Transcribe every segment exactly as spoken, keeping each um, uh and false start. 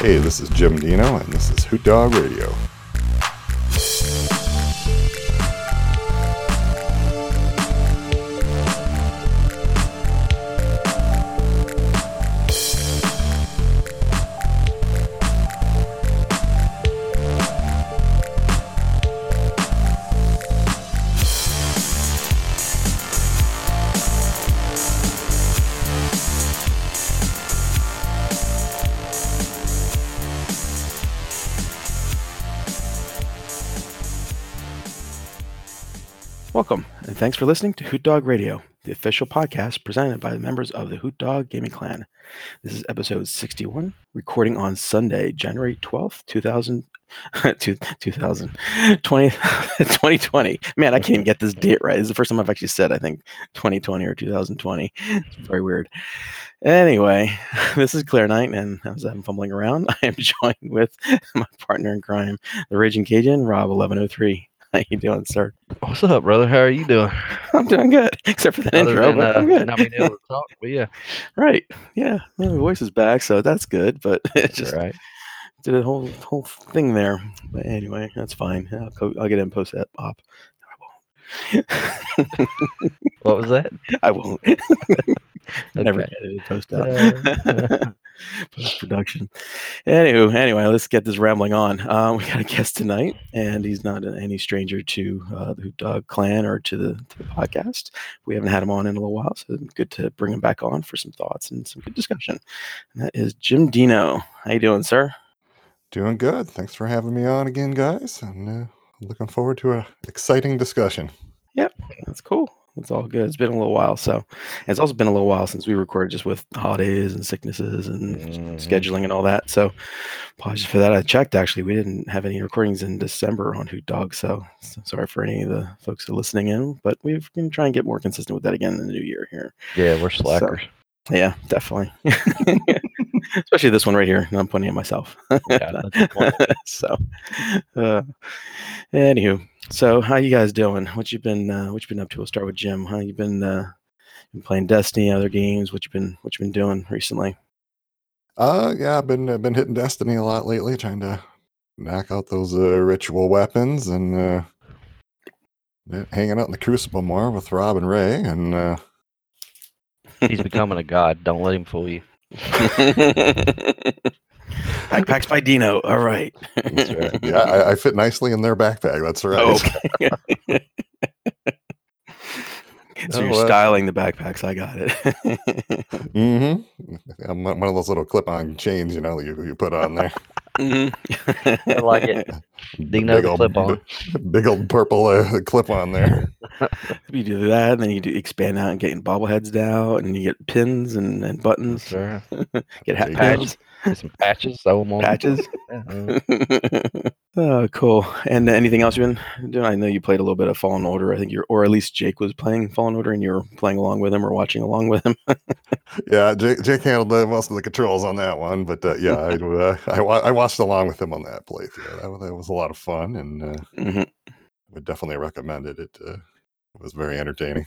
Hey, this is Jim Dino, and this is Hoot Dawg Radio. Welcome, and thanks for listening to Hoot Dawg Radio, the official podcast presented by the members of the Hoot Dawg Gaming Clan. This is episode sixty-one, recording on Sunday, January twelfth, two thousand, two thousand twenty, twenty twenty. Man, I can't even get this date right. This is the first time I've actually said, I think, twenty twenty or two thousand twenty. It's very weird. Anyway, this is ClearNite, and as I'm fumbling around, I am joined with my partner in crime, the Raging Cajun, Rob eleven oh three. How you doing, sir? What's up, brother? How are you doing? I'm doing good, except for that Other intro. Than, but I'm good. Uh, not being able to talk, but yeah, right. Yeah, my voice is back, so that's good. But it just right. did a whole whole thing there. But anyway, that's fine. I'll, co- I'll get in post that pop. No, I won't. What was that? I won't. I never edited post out. Uh, Post-production. Anywho, anyway, let's get this rambling on. Um, we got a guest tonight, and he's not any stranger to uh, the Hoot Dawg Clan or to the, to the podcast. We haven't had him on in a little while, so it's good to bring him back on for some thoughts and some good discussion. And that is Jim Dino. How you doing, sir? Doing good. Thanks for having me on again, guys. I'm uh, looking forward to an exciting discussion. Yep, that's cool. It's all good. It's been a little while. So it's also been a little while since we recorded, just with holidays and sicknesses and mm-hmm. scheduling and all that. So apologies for that. I checked, actually. We didn't have any recordings in December on Hoot Dawg. So, so sorry for any of the folks who are listening in, but we're going to try and get more consistent with that again in the new year here. Yeah, we're slackers. So, yeah, definitely. Especially this one right here. And I'm pointing at myself. Yeah, that's cool. So uh, anywho. So, how you guys doing? What you been? Uh, what you been up to? We'll start with Jim. How you been? Uh, been playing Destiny, other games? What you been? What you been doing recently? Uh, yeah, I've been I've been hitting Destiny a lot lately, trying to knock out those uh, ritual weapons and uh, hanging out in the Crucible more with Rob and Ray. And uh... he's becoming a god. Don't let him fool you. Backpacks by Dino. All right. That's right. Yeah, I, I fit nicely in their backpack. That's right. Okay. So no, you're uh, styling the backpacks. I got it. Mm-hmm. I'm one of those little clip-on chains, you know, you, you put on there. Mm-hmm. I like it. Dino the clip-on. Big old purple uh, clip-on there. You do that, and then you do expand out and get bobbleheads down, and you get pins and, and buttons. Sure. Get hat patches. Some patches. I want patches. Oh, cool. And anything else you've been doing? I know you played a little bit of Fallen Order. I think you're, or at least Jake was playing Fallen Order, and you were playing along with him or watching along with him. Yeah, Jake, Jake handled most of the controls on that one, but uh, yeah, I, uh, I I watched along with him on that playthrough. That, that was a lot of fun, and uh, mm-hmm. I would definitely recommend it. It, uh, it was very entertaining.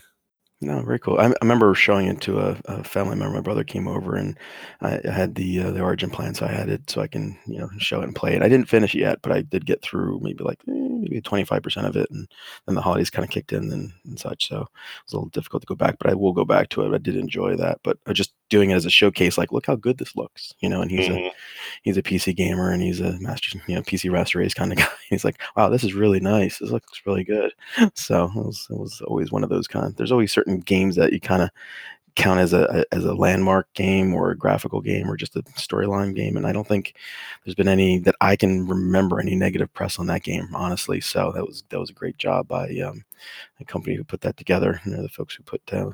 No, very cool. I, I remember showing it to a, a family member. My brother came over, and I, I had the uh, the Origin plan, so I had it so I can, you know, show it and play it. I didn't finish it yet, but I did get through maybe like eh, maybe twenty-five percent of it, and then the holidays kind of kicked in and, and such. So it was a little difficult to go back, but I will go back to it. I did enjoy that, but just doing it as a showcase, like, look how good this looks, you know. And he's mm-hmm. a he's a P C gamer, and he's a master, you know, P C raster race kind of guy. He's like, wow, this is really nice. This looks really good. So it was, it was always one of those kind. There's always certain games that you kind of count as a as a landmark game or a graphical game or just a storyline game, and I don't think there's been any that I can remember any negative press on that game, honestly. So that was that was a great job by um the company who put that together, you know, the folks who put uh,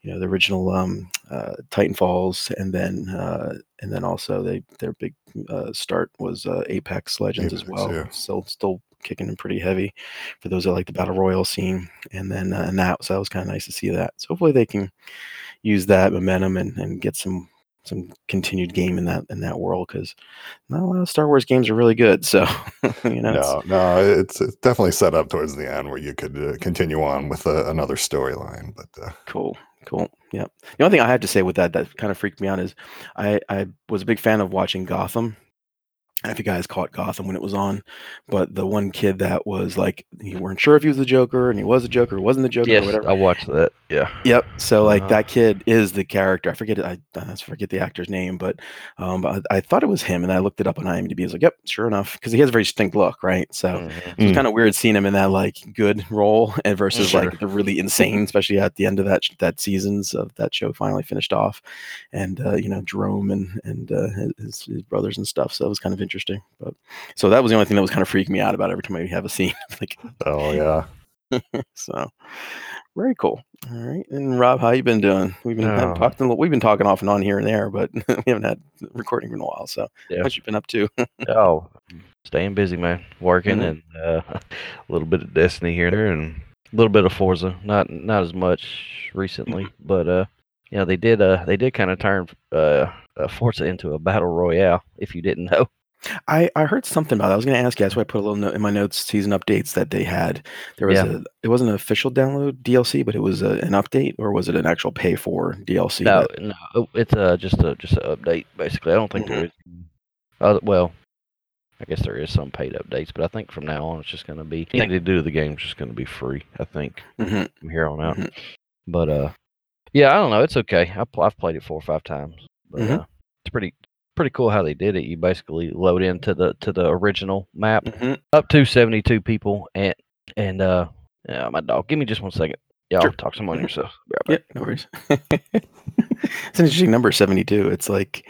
you know, the original um uh Titanfalls, and then uh and then also they their big uh start was uh Apex Legends Apex, as well. Yeah. So still kicking in pretty heavy for those that like the battle royal scene, and then uh, and that so that was kind of nice to see that. So hopefully they can use that momentum and, and get some some continued game in that in that world, because not a lot of Star Wars games are really good. So you know, no, it's, no, it's, it's definitely set up towards the end where you could uh, continue on with uh, another storyline. But uh... cool. Cool. Yeah. The only thing I have to say with that that kind of freaked me out is I, I was a big fan of watching Gotham I don't know if you guys caught Gotham when it was on, but the one kid that was like, you weren't sure if he was the Joker, and he was the Joker, wasn't the Joker, yes, or whatever. I watched that. Yeah. Yep. So like uh, that kid is the character. I forget. I, I forget the actor's name, but um, I, I thought it was him, and I looked it up on IMDb. I was like, yep, sure enough, because he has a very distinct look, right? So mm-hmm. it's kind of weird seeing him in that like good role and versus sure. like the really insane, especially at the end of that that seasons of that show finally finished off, and uh, you know Jerome and and uh, his, his brothers and stuff. So it was kind of interesting. Interesting, but so that was the only thing that was kind of freaking me out about every time we have a scene. Like, oh yeah, so very cool. All right, and Rob, how you been doing? We've been oh. talking. We've been talking off and on here and there, but we haven't had recording in a while. So, yeah. What you been up to? Oh, staying busy, man. Working mm-hmm. and uh, a little bit of Destiny here and there, and a little bit of Forza. Not not as much recently, mm-hmm. but uh, you know, they did uh they did kind of turn uh, uh Forza into a battle royale. If you didn't know. I, I heard something about it. I was going to ask you. That's why I put a little note in my notes, season updates that they had. There was yeah. a, it wasn't an official download D L C, but it was a, an update, or was it an actual pay for D L C? No, that... no, it's uh, just a just an update basically. I don't think mm-hmm. there is. Uh, well, I guess there is some paid updates, but I think from now on it's just going to be anything they do to the game is just going to be free. I think mm-hmm. from here on out. Mm-hmm. But uh, yeah, I don't know. It's okay. I pl- I've played it four or five times. But, mm-hmm. uh, it's pretty. Pretty cool how they did it. You basically load into the to the original map, mm-hmm. up to seventy-two people, and and uh, yeah, my dog. Give me just one second. Y'all sure. talk some on yourself. Yeah, no worries. It's an interesting number, seventy-two. It's like,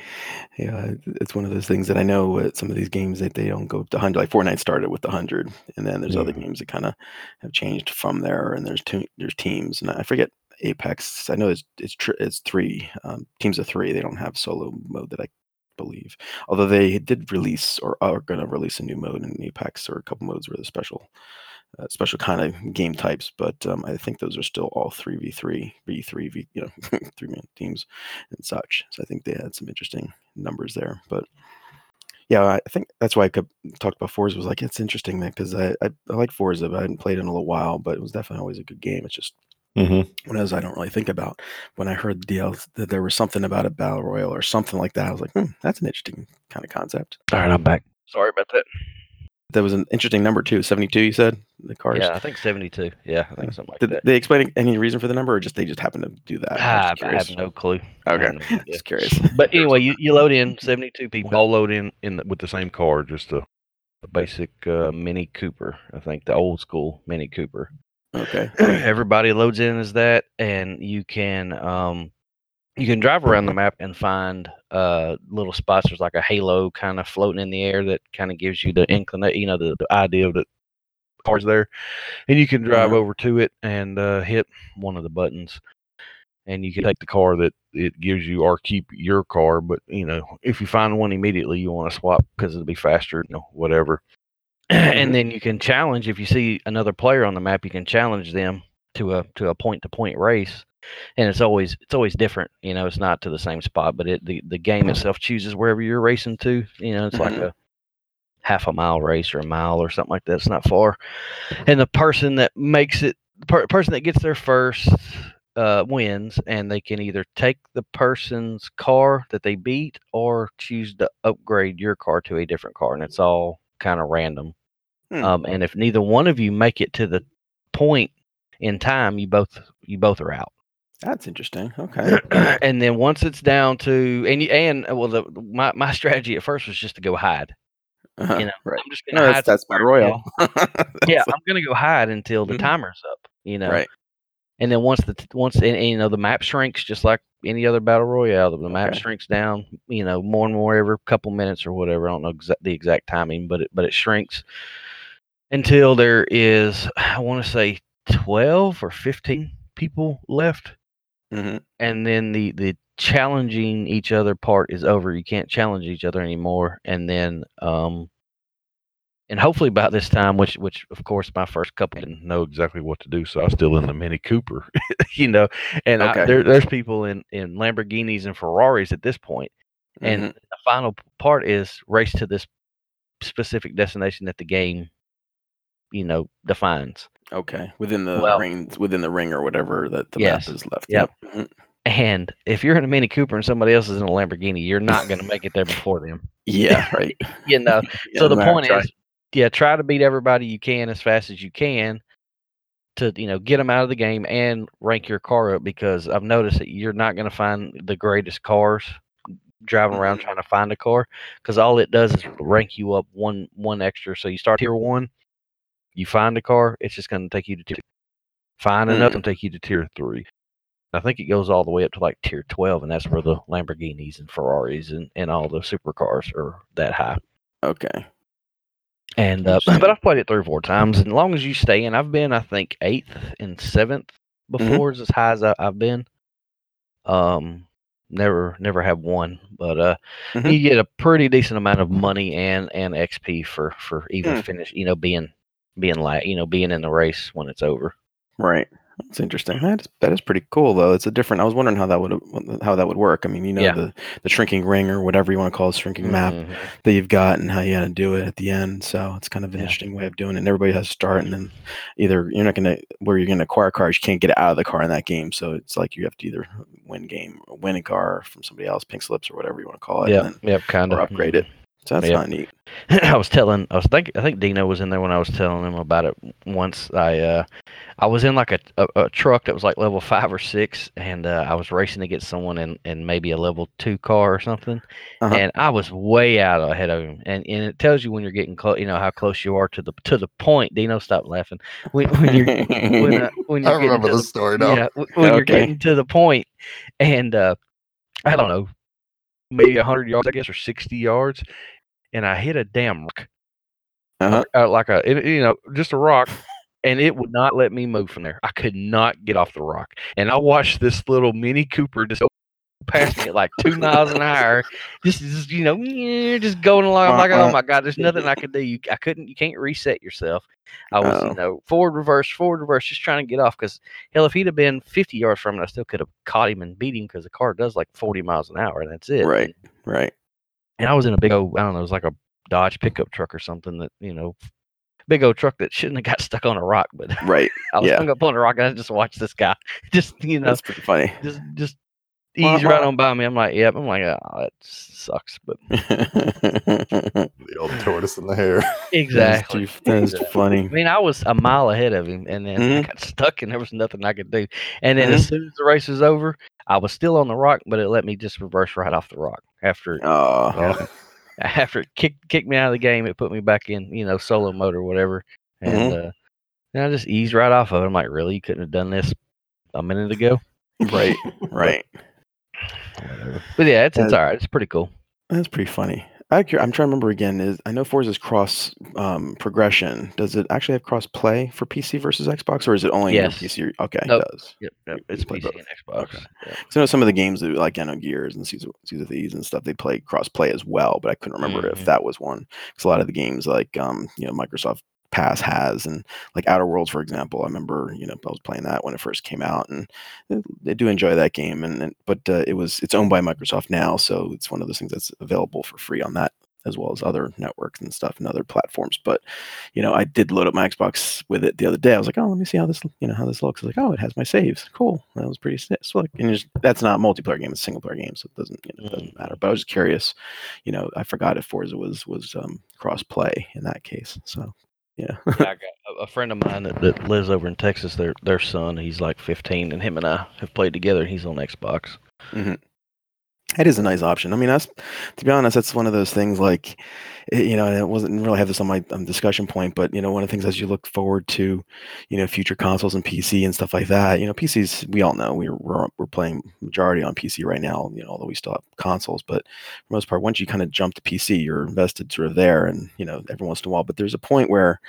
yeah, it's one of those things that I know with some of these games that they don't go up to one hundred. Like Fortnite started with the one hundred, and then there's yeah. other games that kind of have changed from there. And there's two, there's teams, and I forget. Apex. I know it's it's tr- it's three um, teams of three. They don't have solo mode that I. believe, although they did release or are going to release a new mode in Apex, or a couple modes where the special uh, special kind of game types, but um, I think those are still all three v three v three v, you know, three man teams and such. So I think they had some interesting numbers there. But yeah, I think that's why I could talk about Forza. Was like, it's interesting because I, I I like Forza, but I hadn't played in a little while, but it was definitely always a good game. It's just mm-hmm. When I was, I don't really think about when I heard the D L C that there was something about a battle royal or something like that. I was like, hmm, that's an interesting kind of concept. All right, I'm back. Sorry about that. That was an interesting number too. seventy-two, you said the cars. Yeah, I think seventy-two. Yeah, I think something like did that. Did they explain any reason for the number, or just they just happened to do that? Ah, I have no clue. Okay, no clue. Just curious. But anyway, you, you load in seventy-two people. All load in in the, with the same car, just a, a basic uh, Mini Cooper. I think the old school Mini Cooper. Okay. Everybody loads in as that, and you can um, you can drive around the map and find uh, little spots. There's like a halo kind of floating in the air that kind of gives you the inclination, you know, the, the idea of the car's there. And you can drive over to it and uh, hit one of the buttons, and you can take the car that it gives you, or keep your car. But you know, if you find one immediately, you want to swap because it'll be faster, you know, whatever. And then you can challenge, if you see another player on the map, you can challenge them to a to a point to point race, and it's always it's always different, you know. It's not to the same spot, but it the, the game itself chooses wherever you're racing to, you know. It's like a half a mile race or a mile or something like that. It's not far, and the person that makes it, the per, person that gets there first uh, wins, and they can either take the person's car that they beat or choose to upgrade your car to a different car, and it's all kind of random. Hmm. Um, and if neither one of you make it to the point in time, you both you both are out. That's interesting. Okay. And then once it's down to and you, and well, the, my my strategy at first was just to go hide. Uh-huh. You know, right. I'm just gonna no, hide. That's, that's my royal. Yeah, I'm gonna go hide until the mm-hmm. timer's up. You know. Right. And then once the once and, and you know the map shrinks just like any other battle royale. The map okay. shrinks down, you know, more and more every couple minutes or whatever. I don't know exa- the exact timing, but it but it shrinks. Until there is, I want to say, twelve or fifteen people left. Mm-hmm. And then the, the challenging each other part is over. You can't challenge each other anymore. And then, um, and hopefully by this time, which, which of course, my first couple didn't know exactly what to do. So I was still in the Mini Cooper, you know. And okay. I, there, there's people in, in Lamborghinis and Ferraris at this point. Mm-hmm. And the final part is race to this specific destination that the game, you know, defines. Okay, within the well, rings, within the ring or whatever that the yes, map is left. Yep. Mm-hmm. And if you're in a Mini Cooper and somebody else is in a Lamborghini, you're not going to make it there before them. Yeah, right. You know, yeah, so the no, point try. is, yeah, try to beat everybody you can as fast as you can to, you know, get them out of the game and rank your car up, because I've noticed that you're not going to find the greatest cars driving around trying to find a car, because all it does is rank you up one one extra. So you start tier one, you find a car, it's just going to take you to tier two. Find mm. another and take you to tier three. I think it goes all the way up to like tier twelve, and that's where the Lamborghinis and Ferraris and, and all the supercars are that high. Okay. And uh, but I've played it three or four times, and as long as you stay in, I've been I think eighth and seventh before, mm-hmm. is as high as I, I've been. Um, never never had one, but uh, mm-hmm. you get a pretty decent amount of money and, and X P for for even mm. finish, you know, being being like you know being in the race when it's over. Right. That's interesting. That is, that is pretty cool, though. It's a different. I was wondering how that would how that would work. I mean, you know, yeah. the, the shrinking ring or whatever you want to call it, shrinking map mm-hmm. that you've got, and how you had to do it at the end. So it's kind of an yeah. interesting way of doing it. And everybody has to start, and then either you're not going to where you're going to acquire cars, you can't get out of the car in that game. So it's like you have to either win game, or win a car from somebody else, pink slips or whatever you want to call it. Yeah, yeah, kind of upgrade it. So that's yep. not neat. I was telling, I was think, I think Dino was in there when I was telling him about it once. I, uh, I was in like a, a, a truck that was like level five or six, and uh, I was racing against someone in, in maybe a level two car or something, uh-huh. and I was way out ahead of him. And, and it tells you when you're getting close, you know, how close you are to the to the point. Dino, stop laughing. When, when you're, when, uh, when you're I remember the story now. Yeah, when okay. you're getting to the point, and uh, I don't know. Maybe one hundred yards, I guess, or sixty yards, and I hit a damn rock, uh-huh. uh, like a, it, you know, just a rock, and it would not let me move from there. I could not get off the rock, and I watched this little Mini Cooper just past me at like two miles an hour, just, just you know, just going along. I'm like, oh my God, there's nothing I could do. You, I couldn't, you can't reset yourself. I was, oh. you know, forward, reverse, forward, reverse, just trying to get off. Because hell, if he'd have been fifty yards from it, I still could have caught him and beat him, because the car does like forty miles an hour, and that's it. Right, right. And I was in a big old, I don't know, it was like a Dodge pickup truck or something that, you know, big old truck that shouldn't have got stuck on a rock, but right, I was yeah. hung up on a rock, and I just watched this guy, just you know, that's pretty funny. Just, just. He's right on by me. I'm like, yep. I'm like, oh, that sucks. But the old tortoise in the hair. Exactly. That is funny. I mean, I was a mile ahead of him, and then mm-hmm. I got stuck, and there was nothing I could do. And then mm-hmm. as soon as the race was over, I was still on the rock, but it let me just reverse right off the rock after. Oh. After, after it kicked kicked me out of the game, it put me back in, you know, solo mode or whatever, and mm-hmm. uh, and I just eased right off of it. I'm like, really? You couldn't have done this a minute ago? Right. Right. Whatever. But yeah, it's it's uh, all right. It's pretty cool. That's pretty funny. I, I'm trying to remember again. Is I know Forza's cross um, progression. Does it actually have cross play for P C versus Xbox, or is it only yes. P C? Okay, nope. It does. Yep, yep. It's P C both. And Xbox. Okay. Yep. So I know some of the games that like I know Gears and Season of Thieves and stuff, they play cross play as well. But I couldn't remember mm-hmm. if that was one. Because a lot of the games like um, you know Microsoft Pass has, and like Outer Worlds, for example, I remember, you know, I was playing that when it first came out, and I do enjoy that game, and, and but uh, it was it's owned by Microsoft now, so it's one of those things that's available for free on that, as well as other networks and stuff and other platforms. But you know, I did load up my Xbox with it the other day. I was like, oh, let me see how this, you know, how this looks. I was like, oh, it has my saves. Cool. That was pretty sick. So, like, and just, that's not a multiplayer game; it's a single player game, so it doesn't, you know, it doesn't matter. But I was just curious. You know, I forgot if Forza was was um, cross play in that case. So. Yeah. yeah, I got a friend of mine that, that lives over in Texas. Their their son, he's like fifteen, and him and I have played together. He's on Xbox. Mm-hmm. That is a nice option. I mean, that's, to be honest, that's one of those things. Like, you know, and I wasn't really have this on my um, discussion point, but you know, one of the things as you look forward to, you know, future consoles and P C and stuff like that. You know, P Cs, we all know we're we're, we're playing majority on P C right now. You know, although we still have consoles, but for the most part, once you kind of jump to P C, you're invested sort of there, and you know, every once in a while. But there's a point where,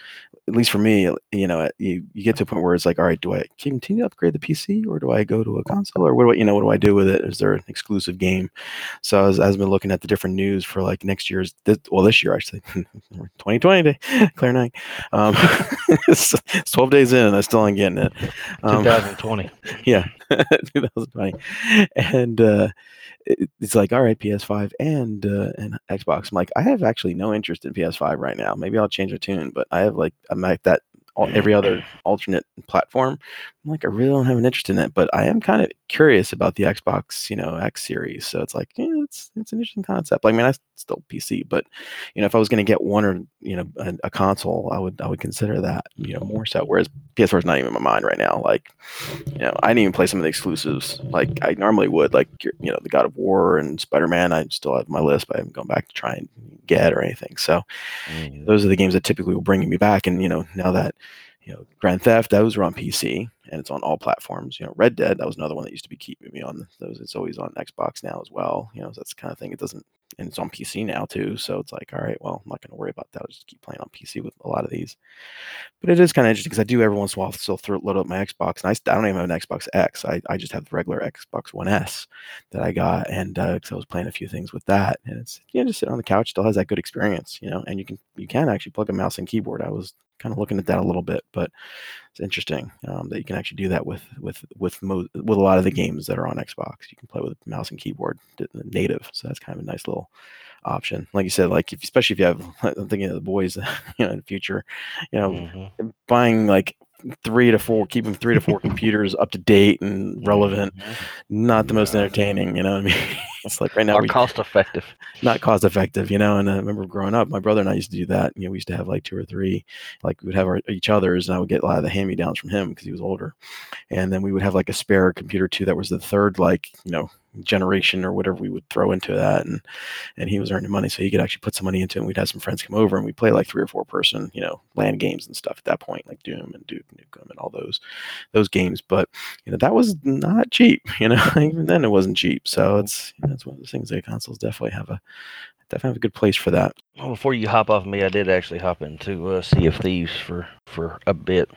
at least for me, you know, you, you get to a point where it's like, all right, do I continue to upgrade the P C, or do I go to a console, or what do I, you know, what do I do with it? Is there an exclusive game? So I was, I was been looking at the different news for like next year's, this, well, this year actually, twenty twenty, ClearNite. Um, it's, it's twelve days in, and I still ain't getting it. Um, twenty twenty. Yeah, twenty twenty. And uh, it, it's like, all right, P S five and uh, and Xbox. I'm like, I have actually no interest in P S five right now. Maybe I'll change a tune, but I have like, I'm at that all, every other alternate platform. I'm like, I really don't have an interest in that, but I am kind of curious about the Xbox, you know, X series. So it's like, yeah, it's it's an interesting concept. Like, I mean, I still P C, but you know, if I was going to get one or you know a, a console, I would I would consider that you know more so. Whereas P S four is not even in my mind right now. Like, you know, I didn't even play some of the exclusives like I normally would. Like, you know, the God of War and Spider-Man, I still have my list, but I haven't gone back to try and get or anything. So mm. those are the games that typically will bring me back. And you know, now that you know, Grand Theft, those were on P C and it's on all platforms. You know, Red Dead, that was another one that used to be keeping me on those. It's always on Xbox now as well. You know, so that's the kind of thing. It doesn't, and it's on P C now too. So it's like, all right, well, I'm not going to worry about that. I'll just keep playing on P C with a lot of these. But it is kind of interesting because I do every once in a while still throw, load up my Xbox, and I, I don't even have an Xbox X. I, I just have the regular Xbox One S that I got, and uh, cause I was playing a few things with that, and it's yeah, you know, just sitting on the couch still has that good experience, you know. And you can you can actually plug a mouse and keyboard. I was kind of looking at that a little bit, but it's interesting um, that you can actually do that with with with mo- with a lot of the games that are on Xbox. You can play with mouse and keyboard native, so that's kind of a nice little option. Like you said, like if, especially if you have, I'm thinking of the boys, you know, in the future, you know, mm-hmm. buying like three to four, keeping three to four computers up to date and relevant, not the most entertaining, you know what I mean? It's like right now, not cost effective, not cost effective, you know. And I remember growing up, my brother and I used to do that. You know, we used to have like two or three, like we would have our, each other's, and I would get a lot of the hand-me-downs from him because he was older. And then we would have like a spare computer too. That was the third, like, you know, generation or whatever we would throw into that. And, and he was earning money, so he could actually put some money into it. And we'd have some friends come over and we'd play like three or four person, you know, LAN games and stuff at that point, like Doom and Duke Nukem and all those, those games. But, you know, that was not cheap, you know, even then it wasn't cheap. So it's, you know, it's one of the things that consoles definitely have a, definitely have a good place for that. Well, before you hop off me, I did actually hop into uh, Sea of Thieves for, for a bit.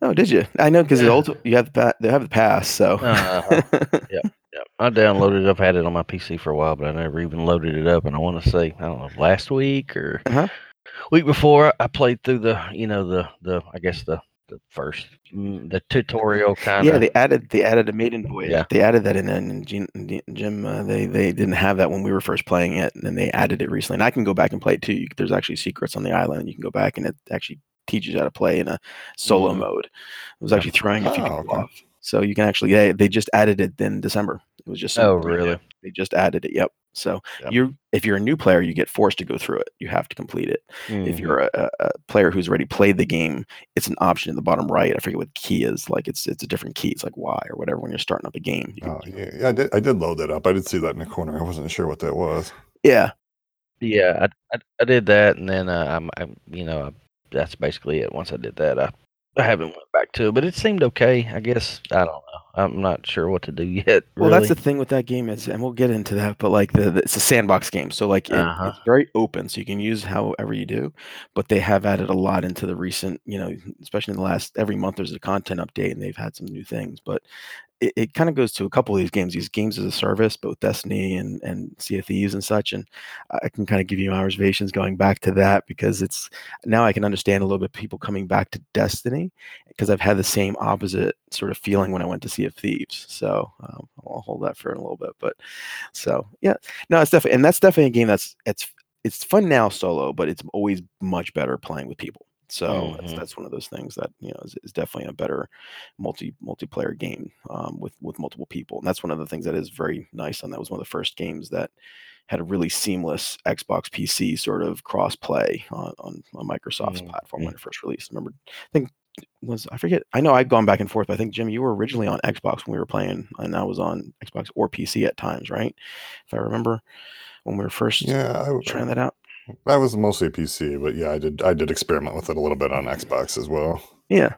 Oh, did you? I know. Cause yeah. the old, you have the, they have the pass. So uh-huh. yeah. Yeah, I downloaded it up, had it on my P C for a while, but I never even loaded it up. And I want to say, I don't know, last week or uh-huh. week before, I played through the, you know, the, the I guess the, the first, the tutorial kind yeah, of. Yeah, they added they added a maiden voyage. Yeah. They added that in there. And Jim, uh, they, they didn't have that when we were first playing it, and then they added it recently. And I can go back and play it too. There's actually secrets on the island. You can go back, and it actually teaches you how to play in a solo mm-hmm. mode. It was actually throwing a few oh, people okay. off. So you can actually, they, they just added it in December. It was just, oh, really? New. They just added it. Yep. So yep. you, if you're a new player, you get forced to go through it. You have to complete it. Mm. If you're a, a player who's already played the game, it's an option in the bottom right. I forget what key is. Like it's, it's a different key. It's like Y or whatever. When you're starting up a game. You oh, can, yeah. I did, I did load that up. I did see that in the corner. I wasn't sure what that was. Yeah. Yeah. I, I, I did that. And then uh, I'm, I, you know, I, that's basically it. Once I did that, I, I haven't went back to it, but it seemed okay. I guess I don't know. I'm not sure what to do yet. Really. Well, that's the thing with that game is, and we'll get into that. But like the, the it's a sandbox game, so like it, uh-huh. it's very open, so you can use however you do. But they have added a lot into the recent, you know, especially in the last every month there's a content update, and they've had some new things. But it, it kind of goes to a couple of these games, these games as a service, both Destiny and and Sea of Thieves and such. And I can kind of give you my reservations going back to that because it's now I can understand a little bit people coming back to Destiny because I've had the same opposite sort of feeling when I went to Sea of Thieves. So um, I'll hold that for a little bit, but so yeah, no, it's definitely and that's definitely a game that's it's it's fun now solo, but it's always much better playing with people. So mm-hmm. that's, that's one of those things that, you know, is, is definitely a better multi multiplayer game um, with, with multiple people. And that's one of the things that is very nice. And that was one of the first games that had a really seamless Xbox P C sort of cross play on, on, on Microsoft's mm-hmm. platform when it first released. I remember, I think it was, I forget, I know I've gone back and forth, but I think Jim, you were originally on Xbox when we were playing, and I was on Xbox or P C at times, right? If I remember when we were first yeah, I would, trying that out. I was mostly P C, but yeah, I did I did experiment with it a little bit on Xbox as well. Yeah.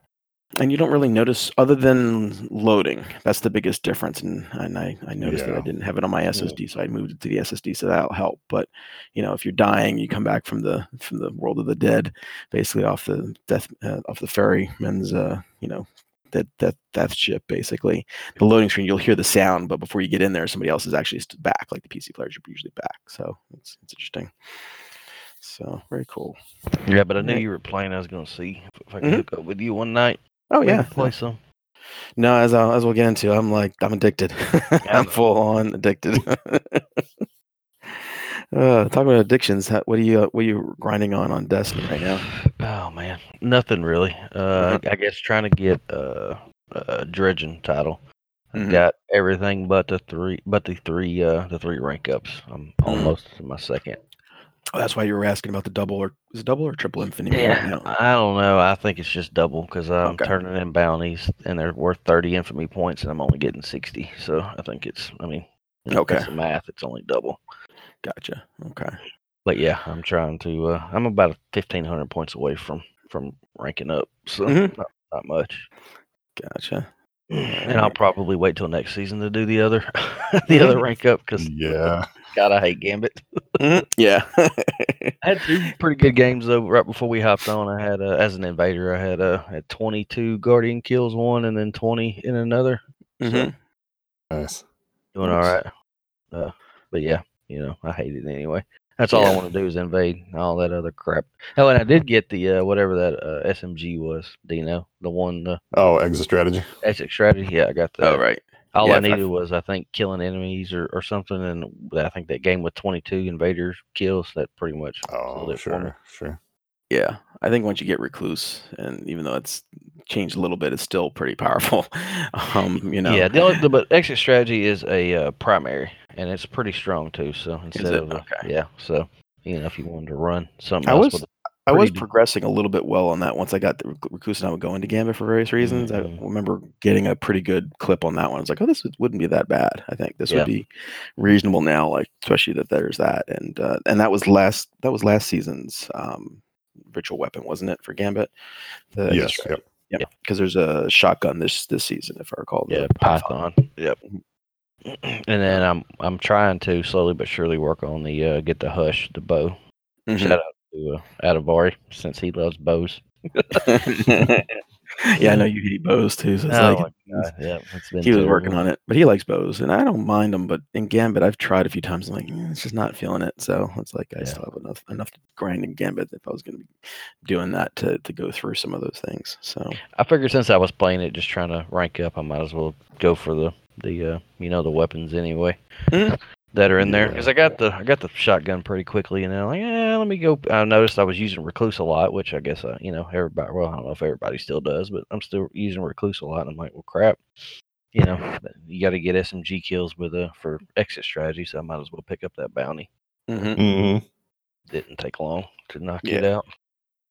And you don't really notice other than loading. That's the biggest difference. And, and I, I noticed yeah. that I didn't have it on my S S D, yeah. so I moved it to the S S D, so that'll help. But you know, if you're dying, you come back from the from the world of the dead, basically off the death uh, off the ferryman's uh, you know, that that death ship, basically the loading screen, you'll hear the sound, but before you get in there, somebody else is actually back, like the P C players are usually back. So it's it's interesting. So very cool. Yeah, but I knew you were playing. I was going to see if I could mm-hmm. hook up with you one night. Oh yeah, play some. No, as I, as we'll get into, I'm like I'm addicted. I'm full on addicted. uh, talking about addictions, how, what are you uh, what are you grinding on on Destiny right now? Oh man, nothing really. Uh, mm-hmm. I guess trying to get uh, a dredging title. I've mm-hmm. got everything but the three, but the three, uh, the three rank ups. I'm almost to my second. Oh, that's why you were asking about the double, or is it double or triple infinity? Yeah, right now? I don't know. I think it's just double because I'm okay. turning in bounties, and they're worth thirty infamy points, and I'm only getting sixty. So I think it's. I mean, okay, that's the math. It's only double. Gotcha. Okay. But yeah, I'm trying to. Uh, I'm about fifteen hundred points away from from ranking up, so mm-hmm. not, not much. Gotcha. And I'll probably wait till next season to do the other, the other rank up because yeah, God, I hate Gambit. yeah, I had two pretty good games though. Right before we hopped on, I had uh, as an invader, I had uh, had twenty-two guardian kills, one, and then twenty in another. Mm-hmm. So, nice, doing all right. Uh, but yeah, you know, I hate it anyway. That's all yeah. I want to do is invade and all that other crap. Oh, and I did get the uh, whatever that uh, S M G was, Dino, the one. Uh, oh, Exit Strategy. Exit Strategy. Yeah, I got that. Oh, right. All yeah, I needed I... was, I think, killing enemies or, or something, and I think that game with twenty-two invader kills that pretty much. Oh, sure, sure. Yeah, I think once you get Recluse, and even though it's changed a little bit, it's still pretty powerful. um, you know. Yeah, the only, the, but Exit Strategy is a uh, primary, and it's pretty strong too. So instead of okay. uh, yeah, so you know if you wanted to run something, I else was I was progressing a little bit well on that. Once I got the Recluse, and I would go into Gambit for various reasons. Mm-hmm. I remember getting a pretty good clip on that one. I was like, oh, this wouldn't be that bad. I think this yeah. would be reasonable now, like especially that there's that, and uh, and that was last that was last season's. Um, Virtual weapon, wasn't it, for Gambit? The yes, yeah, yeah. Because there's a shotgun this this season, if I recall. Yeah, Python. Python. Yep. And then I'm I'm trying to slowly but surely work on the uh, get the hush, the bow. Mm-hmm. Shout out to uh, Atavari since he loves bows. Yeah, I know you hate bows too. So it's oh like, my God. Yeah, it's been he was working long. on it, but he likes bows, and I don't mind them. But in Gambit, I've tried a few times. I'm like, mm, it's just not feeling it. So it's like I yeah. still have enough enough to grind in Gambit if I was going to be doing that to to go through some of those things. So I figured since I was playing it, just trying to rank up, I might as well go for the the uh, you know the weapons anyway. Mm-hmm. That are in there because I got the I got the shotgun pretty quickly, and then I'm like, yeah, let me go. I noticed I was using Recluse a lot, which I guess I, you know everybody. Well, I don't know if everybody still does, but I'm still using Recluse a lot. And I'm like, well, crap, you know, you got to get S M G kills with a for Exit Strategy, so I might as well pick up that bounty. Mm-hmm. Mm-hmm. Didn't take long to knock yeah. it out.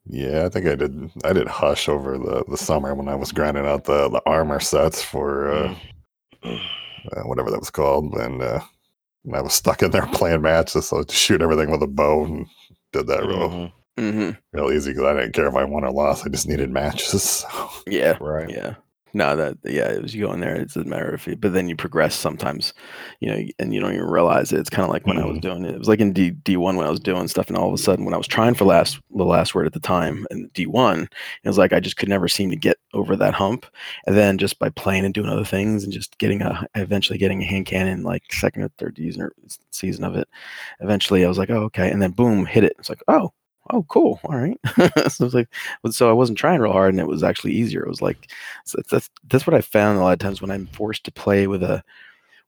Yeah, I think I did. I did Hush over the, the summer when I was grinding out the the armor sets for uh, uh, whatever that was called, and. Uh, And I was stuck in there playing matches, so I had to shoot everything with a bow and did that real, mm-hmm. Mm-hmm. real easy because I didn't care if I won or lost. I just needed matches. So. Yeah, right. Yeah, no, that yeah, it was you go in there. It doesn't matter if, you, but then you progress sometimes, you know, and you don't even realize it. It's kind of like when mm-hmm. I was doing it. It was like in D D1 when I was doing stuff, and all of a sudden when I was trying for last the last word at the time in D one, it was like I just could never seem to get over that hump, and then just by playing and doing other things and just getting a eventually getting a hand cannon like second or third season of it, eventually I was like, oh okay, and then boom, hit it. It's like oh oh cool, all right. So I was like, so I wasn't trying real hard, and it was actually easier. It was like so that's that's what I found a lot of times when I'm forced to play with a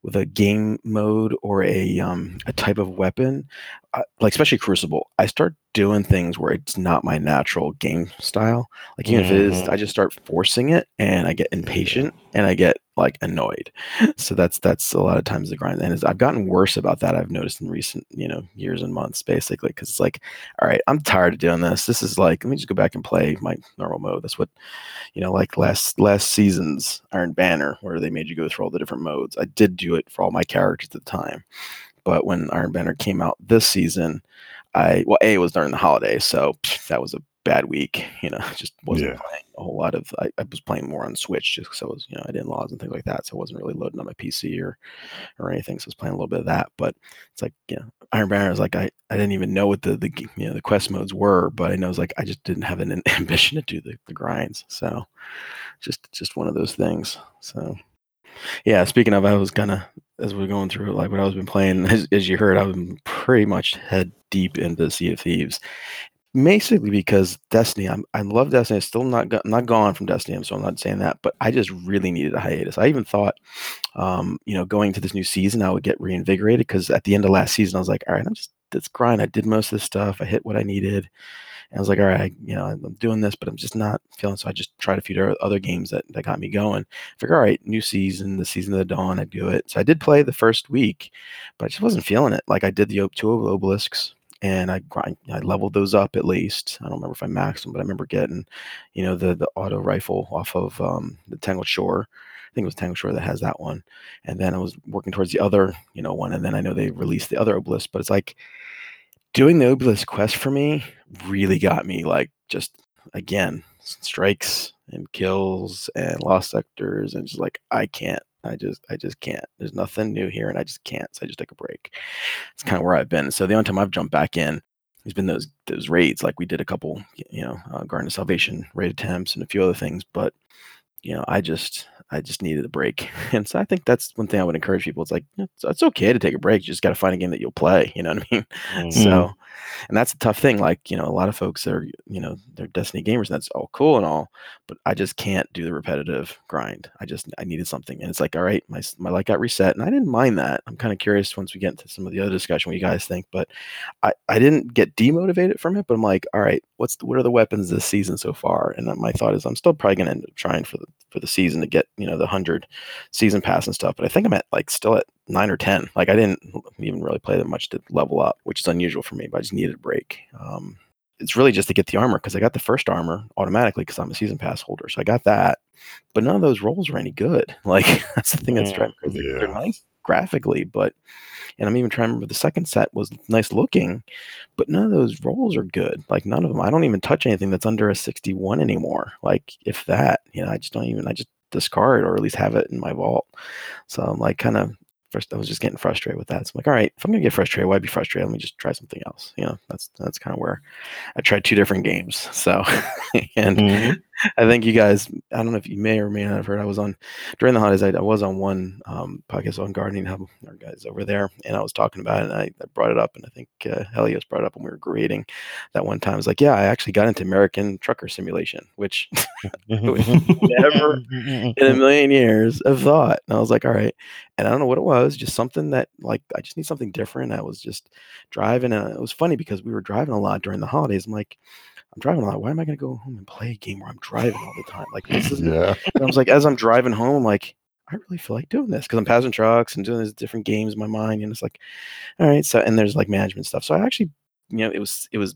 with a game mode or a um a type of weapon, uh, like especially Crucible, I start doing things where it's not my natural game style. Like even mm-hmm. if it is, I just start forcing it, and I get impatient and I get like annoyed. So that's that's a lot of times the grind. And I've gotten worse about that. I've noticed in recent you know years and months, basically, because it's like, all right, I'm tired of doing this. This is like, let me just go back and play my normal mode. That's what you know, like last last season's Iron Banner, where they made you go through all the different modes. I did do it for all my characters at the time, but when Iron Banner came out this season. I well, A, it was during the holiday, so pff, that was a bad week. You know, just wasn't yeah. playing a whole lot of. I, I was playing more on Switch just because I was, you know, I did laws and things like that, so I wasn't really loading on my P C or or anything. So I was playing a little bit of that, but it's like, you know, Iron Banner is like I, I didn't even know what the, the you know the quest modes were, but I know it's like I just didn't have an ambition to do the, the grinds. So just just one of those things. So yeah, speaking of, I was gonna. As we're going through, like what I was been playing, as, as you heard, I've been pretty much head deep into Sea of Thieves, basically because Destiny. I'm, I love Destiny. I'm still not go- I'm not gone from Destiny, so I'm not saying that. But I just really needed a hiatus. I even thought, um, you know, going to this new season, I would get reinvigorated because at the end of last season, I was like, all right, I'm just this grind. I did most of this stuff. I hit what I needed, And I was like, all right, I, you know, I'm doing this, but I'm just not feeling. So I just tried a few other games that, that got me going. I figured, all right, new season, the Season of the Dawn, I do it. So I did play the first week, but I just wasn't feeling it. Like I did the two Obelisks. And I, I leveled those up at least. I don't remember if I maxed them, but I remember getting, you know, the the auto rifle off of um, the Tangled Shore. I think it was Tangled Shore that has that one. And then I was working towards the other, you know, one. And then I know they released the other Obelisk. But it's like doing the Obelisk quest for me really got me, like, just, again, strikes and kills and lost sectors. And just like, I can't. I just, I just can't. There's nothing new here, and I just can't. So I just take a break. It's kind of where I've been. So the only time I've jumped back in has been those those raids. Like we did a couple, you know, uh, Garden of Salvation raid attempts and a few other things. But you know, I just, I just needed a break. And so I think that's one thing I would encourage people. It's like it's, it's okay to take a break. You just got to find a game that you'll play. You know what I mean? Mm-hmm. So, and that's a tough thing. Like, you know, a lot of folks are, you know, they're Destiny gamers, and that's all cool and all, but I just can't do the repetitive grind. I just, I needed something. And it's like, all right, my, my light got reset, and I didn't mind that. I'm kind of curious once we get into some of the other discussion, what you guys think, but I, I didn't get demotivated from it, but I'm like, all right, what's the, what are the weapons this season so far? And my thought is I'm still probably going to end up trying for the, for the season to get, you know, the hundred season pass and stuff. But I think I'm at like still at nine or ten. Like I didn't even really play that much to level up, which is unusual for me, but I just needed a break. Um, it's really just to get the armor, because I got the first armor automatically because I'm a season pass holder. So I got that, but none of those rolls were any good. Like that's the thing that's driving crazy. Yeah. They're nice graphically, but, and I'm even trying to remember, the second set was nice looking, but none of those rolls are good. Like none of them. I don't even touch anything that's under a sixty-one anymore. Like if that, you know, I just don't even, I just discard or at least have it in my vault. So I'm like kind of, first I was just getting frustrated with that. So I'm like, all right, if I'm gonna get frustrated, why be frustrated? Let me just try something else. You know, that's that's kind of where I tried two different games. So and mm-hmm. I think you guys, I don't know if you may or may not have heard, I was on during the holidays, I, I was on one um podcast on Gardening Hub, our guys over there, and I was talking about it, and I, I brought it up, and I think uh, Helios brought it up when we were grading that one time. I was like, yeah, I actually got into American Trucker Simulation, which never in a million years have thought. And I was like, all right, and I don't know what it was. Was just something that, like, I just need something different. I was just driving, and it was funny because we were driving a lot during the holidays. I'm like, I'm driving a lot. Why am I going to go home and play a game where I'm driving all the time? Like, this is. Yeah. And I was like, as I'm driving home, I'm like, I really feel like doing this because I'm passing trucks and doing these different games in my mind, and it's like, all right. So, and there's like management stuff. So I actually, you know, it was it was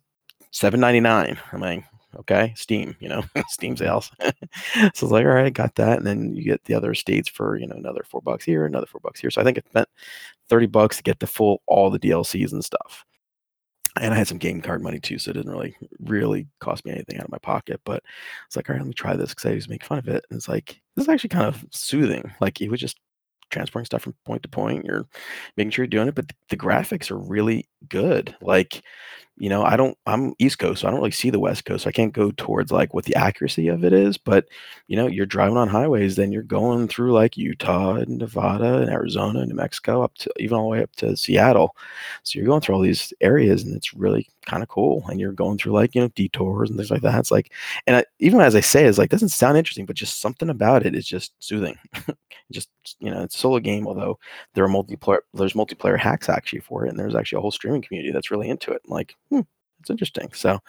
seven ninety-nine. I'm like, okay, Steam, you know, Steam sales. So I was like, all right, I got that. And then you get the other estates for, you know, another four bucks here, another four bucks here. So I think I spent thirty bucks to get the full, all the D L Cs and stuff. And I had some game card money too, so it didn't really, really cost me anything out of my pocket. But it's like, all right, let me try this because I used to make fun of it. And it's like, this is actually kind of soothing. Like it was just transporting stuff from point to point. You're making sure you're doing it, but th- the graphics are really good. Like, you know, I don't, I'm East Coast, so I don't really see the West Coast. So I can't go towards like what the accuracy of it is, but you know, you're driving on highways, then you're going through like Utah and Nevada and Arizona and New Mexico up to even all the way up to Seattle. So you're going through all these areas, and it's really kind of cool. And you're going through like, you know, detours and things like that. It's like, and I, even as I say, it's like, doesn't sound interesting, but just something about it is just soothing. Just, you know, it's a solo game, although there are multiplayer, there's multiplayer hacks actually for it. And there's actually a whole streaming community that's really into it. And like, hmm, it's interesting. So,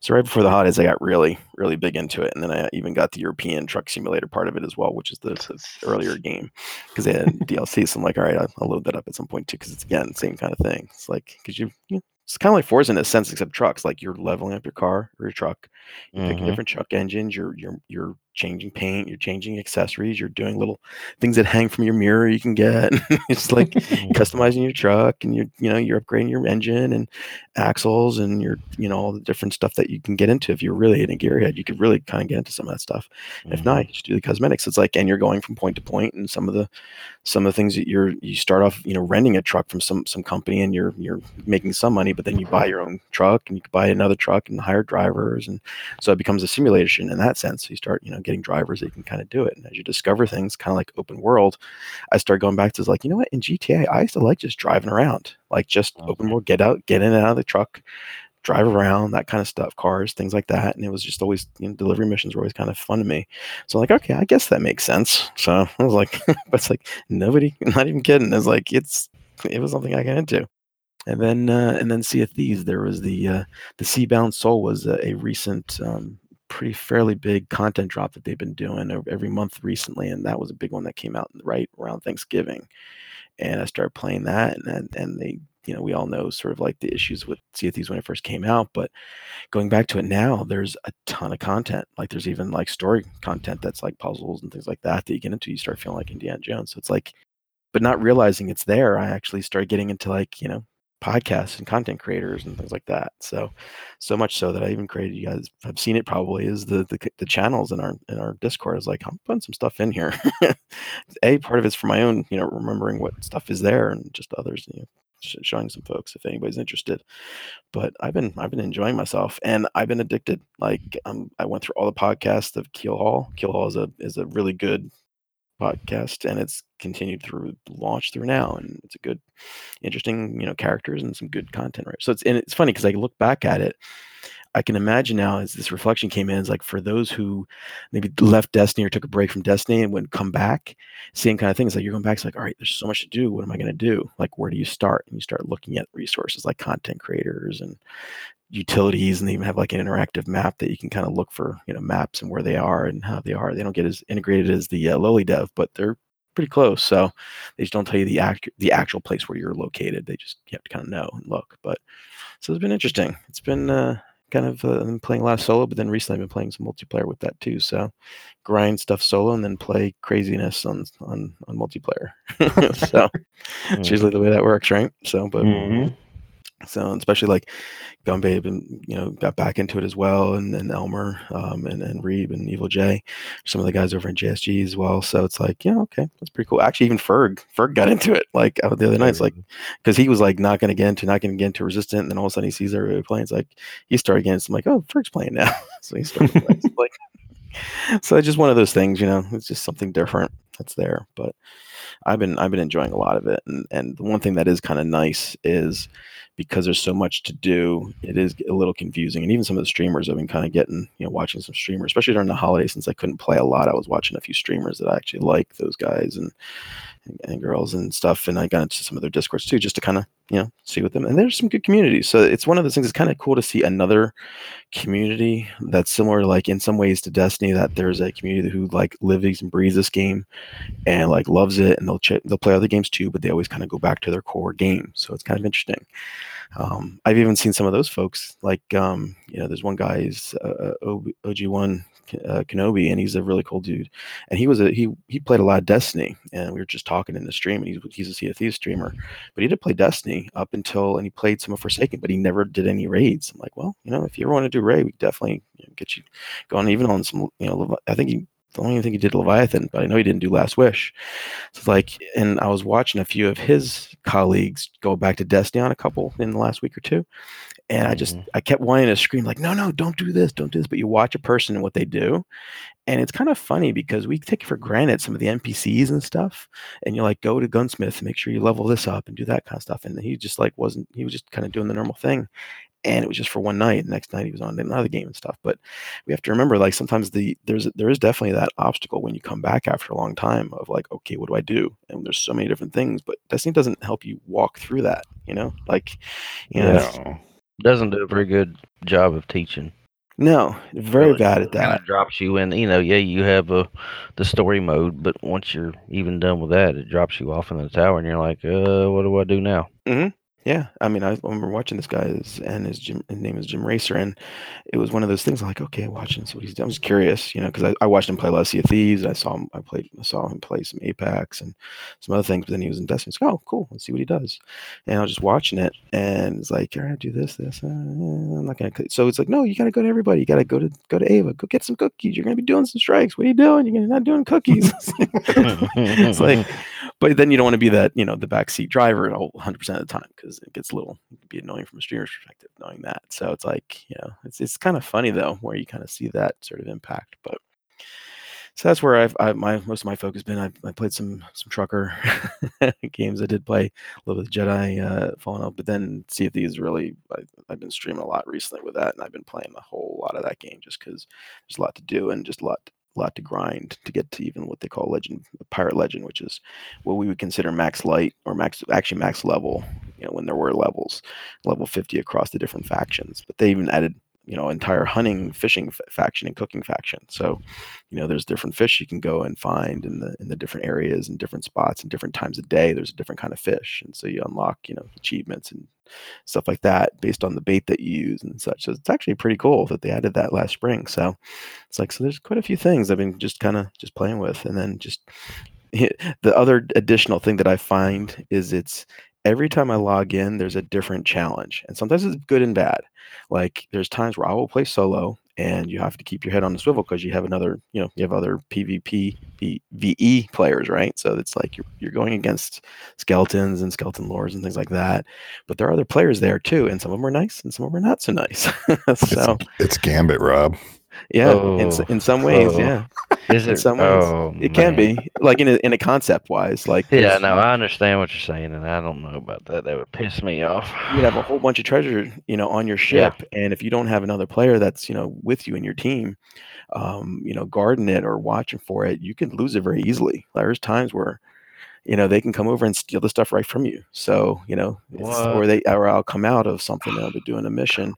so right before the holidays, I got really, really big into it, and then I even got the European Truck Simulator part of it as well, which is the, the earlier game because they had D L C. So I'm like, all right, I'll, I'll load that up at some point too, because it's again same kind of thing. It's like because you, you know, it's kind of like Forza in a sense, except trucks. Like you're leveling up your car or your truck, you're mm-hmm. picking different truck engines, you're you're you're changing paint, you're changing accessories, you're doing little things that hang from your mirror you can get. It's like customizing your truck, and you're, you know, you're upgrading your engine and axles, and you're, you know, all the different stuff that you can get into. If you're really in a gearhead, you could really kind of get into some of that stuff. Mm-hmm. If not, you just do the cosmetics. It's like, and you're going from point to point, and some of the some of the things that you're, you start off, you know, renting a truck from some some company, and you're you're making some money, but then you buy your own truck, and you can buy another truck and hire drivers, and so it becomes a simulation in that sense. So you start, you know, getting drivers that you can kind of do it, and as you discover things, kind of like open world, I start going back to like, you know what, in G T A I used to like just driving around, like just okay. open world, get out, get in and out of the truck, drive around, that kind of stuff, cars, things like that. And it was just always, you know, delivery missions were always kind of fun to me. So like, okay, I guess that makes sense. So I was like, but it's like nobody, not even kidding, it's like it's it was something I got into. And then uh, and then Sea of Thieves, there was the uh, the Seabound Soul was a, a recent, um, pretty fairly big content drop that they've been doing every month recently, and that was a big one that came out right around Thanksgiving. And I started playing that, and and, and they, you know, we all know sort of like the issues with Sea of Thieves when it first came out, but going back to it now, there's a ton of content. Like there's even like story content that's like puzzles and things like that that you get into. You start feeling like Indiana Jones. So it's like, but not realizing it's there, I actually started getting into like, you know, podcasts and content creators and things like that. So, so much so that I even created, you guys have seen it probably, is the the, the channels in our in our Discord. Is like I'm putting some stuff in here. A part of it's for my own, you know, remembering what stuff is there, and just others, you know, showing some folks if anybody's interested. But I've been I've been enjoying myself, and I've been addicted. Like um, I went through all the podcasts of Keel Hall. Keel Hall is a is a really good podcast, and it's continued through launch through now, and it's a good, interesting, you know, characters and some good content, right? So it's, and it's funny because I look back at it, I can imagine now as this reflection came in, is like for those who maybe left Destiny or took a break from Destiny and wouldn't come back, same kind of thing. It's like you're going back, it's like, all right, there's so much to do. What am I going to do? Like, where do you start? And you start looking at resources like content creators and utilities, and they even have like an interactive map that you can kind of look for, you know, maps and where they are and how they are. They don't get as integrated as the uh, lowly dev, but they're pretty close. So they just don't tell you the act the actual place where you're located. They just, you have to kind of know and look. But so it's been interesting. It's been uh, kind of uh, I'm playing a lot of solo, but then recently I've been playing some multiplayer with that too. So grind stuff solo and then play craziness on on, on multiplayer. So mm-hmm. It's usually the way that works, right? So, but. Mm-hmm. So, especially like Gambit, and, you know, got back into it as well, and, and Elmer, um, and, and Reeb and Evil J, some of the guys over in J S G as well. So it's like, yeah, okay, that's pretty cool. Actually, even Ferg, Ferg got into it like the other night. It's like, because he was like not going to get into, not going to get into Resistant, and then all of a sudden he sees everybody playing. It's like he started again. So I'm like, oh, Ferg's playing now. So he started playing. It's like, so it's just one of those things, you know. It's just something different that's there. But I've been I've been enjoying a lot of it, and and the one thing that is kind of nice is, because there's so much to do, it is a little confusing. And even some of the streamers, I've been kind of getting, you know, watching some streamers, especially during the holidays, since I couldn't play a lot. I was watching a few streamers that I actually like, those guys and, and, and girls and stuff. And I got into some of their Discords too, just to kind of, you know, see with them. And there's some good communities. So it's one of those things. It's kind of cool to see another community that's similar, like in some ways to Destiny, that there's a community who like lives and breathes this game and like loves it. And they'll ch- they'll play other games too, but they always kind of go back to their core game. So it's kind of interesting. Um, I've even seen some of those folks, like, um, you know, there's one guy, he's uh, O G one uh, Kenobi, and he's a really cool dude. And he was a, he, he played a lot of Destiny, and we were just talking in the stream, and he's, he's a Sea of Thieves streamer, but he did play Destiny up until, and he played some of Forsaken, but he never did any raids. I'm like, well, you know, if you ever want to do raid, we definitely, you know, get you going, even on some, you know, I think he, I don't even think he did Leviathan, but I know he didn't do Last Wish. So it's like, and I was watching a few of his colleagues go back to Destiny on a couple in the last week or two. And I just, I kept wanting to scream like, no, no, don't do this, don't do this. But you watch a person and what they do. And it's kind of funny because we take for granted some of the N P Cs and stuff. And you're like, go to Gunsmith and make sure you level this up and do that kind of stuff. And he just like, wasn't, he was just kind of doing the normal thing. And it was just for one night. The next night he was on another game and stuff. But we have to remember, like sometimes the there's there is definitely that obstacle when you come back after a long time of like, okay, what do I do? And there's so many different things, but Destiny doesn't help you walk through that, you know? Like, you know, no. Doesn't do a very good job of teaching. No, very really bad at that. Kind of drops you in, you know. Yeah, you have a the story mode, but once you're even done with that, it drops you off in the tower, and you're like, uh, what do I do now? Mm-hmm. Yeah, I mean, I remember watching this guy, and his, Jim, his name is Jim Racer, and it was one of those things. I'm like, okay, I'm watching, see what he's doing. I'm just curious, you know, because I, I watched him play a lot of Sea of Thieves, and I saw him, I played, I saw him play some Apex and some other things. But then he was in Destiny. Like, oh, cool, let's see what he does. And I was just watching it, and it's like, all right, do this, this. Uh, I'm not gonna. So it's like, no, you gotta go to everybody. You gotta go to go to Ava. Go get some cookies. You're gonna be doing some strikes. What are you doing? You're not doing cookies. It's like, but then you don't want to be that, you know, the backseat driver one hundred percent of the time, because it gets a little, it could be annoying from a streamer's perspective knowing that. So it's like, you know, it's it's kind of funny though, where you kind of see that sort of impact. But so that's where I've, I, my, most of my focus has been. I, I played some, some trucker games. I did play a little bit of Jedi uh, Fallen Order, but then Sea of Thieves really, I, I've been streaming a lot recently with that. And I've been playing a whole lot of that game just because there's a lot to do and just a lot a lot to grind to get to even what they call legend, pirate legend, which is what we would consider max light or max, actually max level, you know, when there were levels, level fifty across the different factions. But they even added, you know, entire hunting, fishing f- faction and cooking faction. So, you know, there's different fish you can go and find in the in the different areas and different spots and different times of day. There's a different kind of fish. And so you unlock, you know, achievements and stuff like that based on the bait that you use and such. So it's actually pretty cool that they added that last spring. So it's like, so there's quite a few things I've been just kind of just playing with. And then just the other additional thing that I find is it's, every time I log in, there's a different challenge. And sometimes it's good and bad. Like there's times where I will play solo and you have to keep your head on the swivel because you have another, you know, you have other PvP, PvE players, right? So it's like you're, you're going against skeletons and skeleton lords and things like that. But there are other players there too. And some of them are nice and some of them are not so nice. So it's, it's Gambit, Rob. Yeah, oh, in, in some ways, oh. yeah. Is it, in some ways, oh, it can man. be like in a, in a concept wise, like yeah. No, I understand what you're saying, and I don't know about that. That would piss me off. You'd have a whole bunch of treasure, you know, on your ship, yeah. and if you don't have another player that's, you know, with you in your team, um, you know, guarding it or watching for it, you can lose it very easily. There's times where, you know, they can come over and steal the stuff right from you. So, you know, it's, or they, or I'll come out of something and I'll be doing a mission.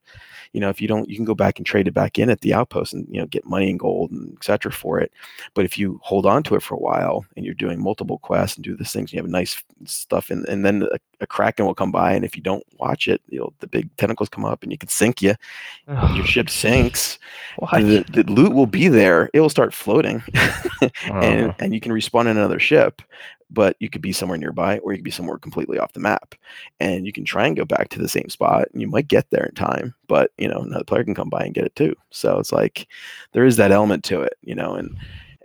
You know, if you don't, you can go back and trade it back in at the outpost and, you know, get money and gold and et cetera for it. But if you hold on to it for a while and you're doing multiple quests and do these things, you have nice stuff. And, and then a, a kraken will come by. And if you don't watch it, you know, the big tentacles come up and you can sink you. Oh. Your ship sinks. The, the loot will be there. It will start floating. oh. and, and you can respawn in another ship. But you could be somewhere nearby or you could be somewhere completely off the map, and you can try and go back to the same spot and you might get there in time, but you know, another player can come by and get it too. So it's like, there is that element to it, you know, and,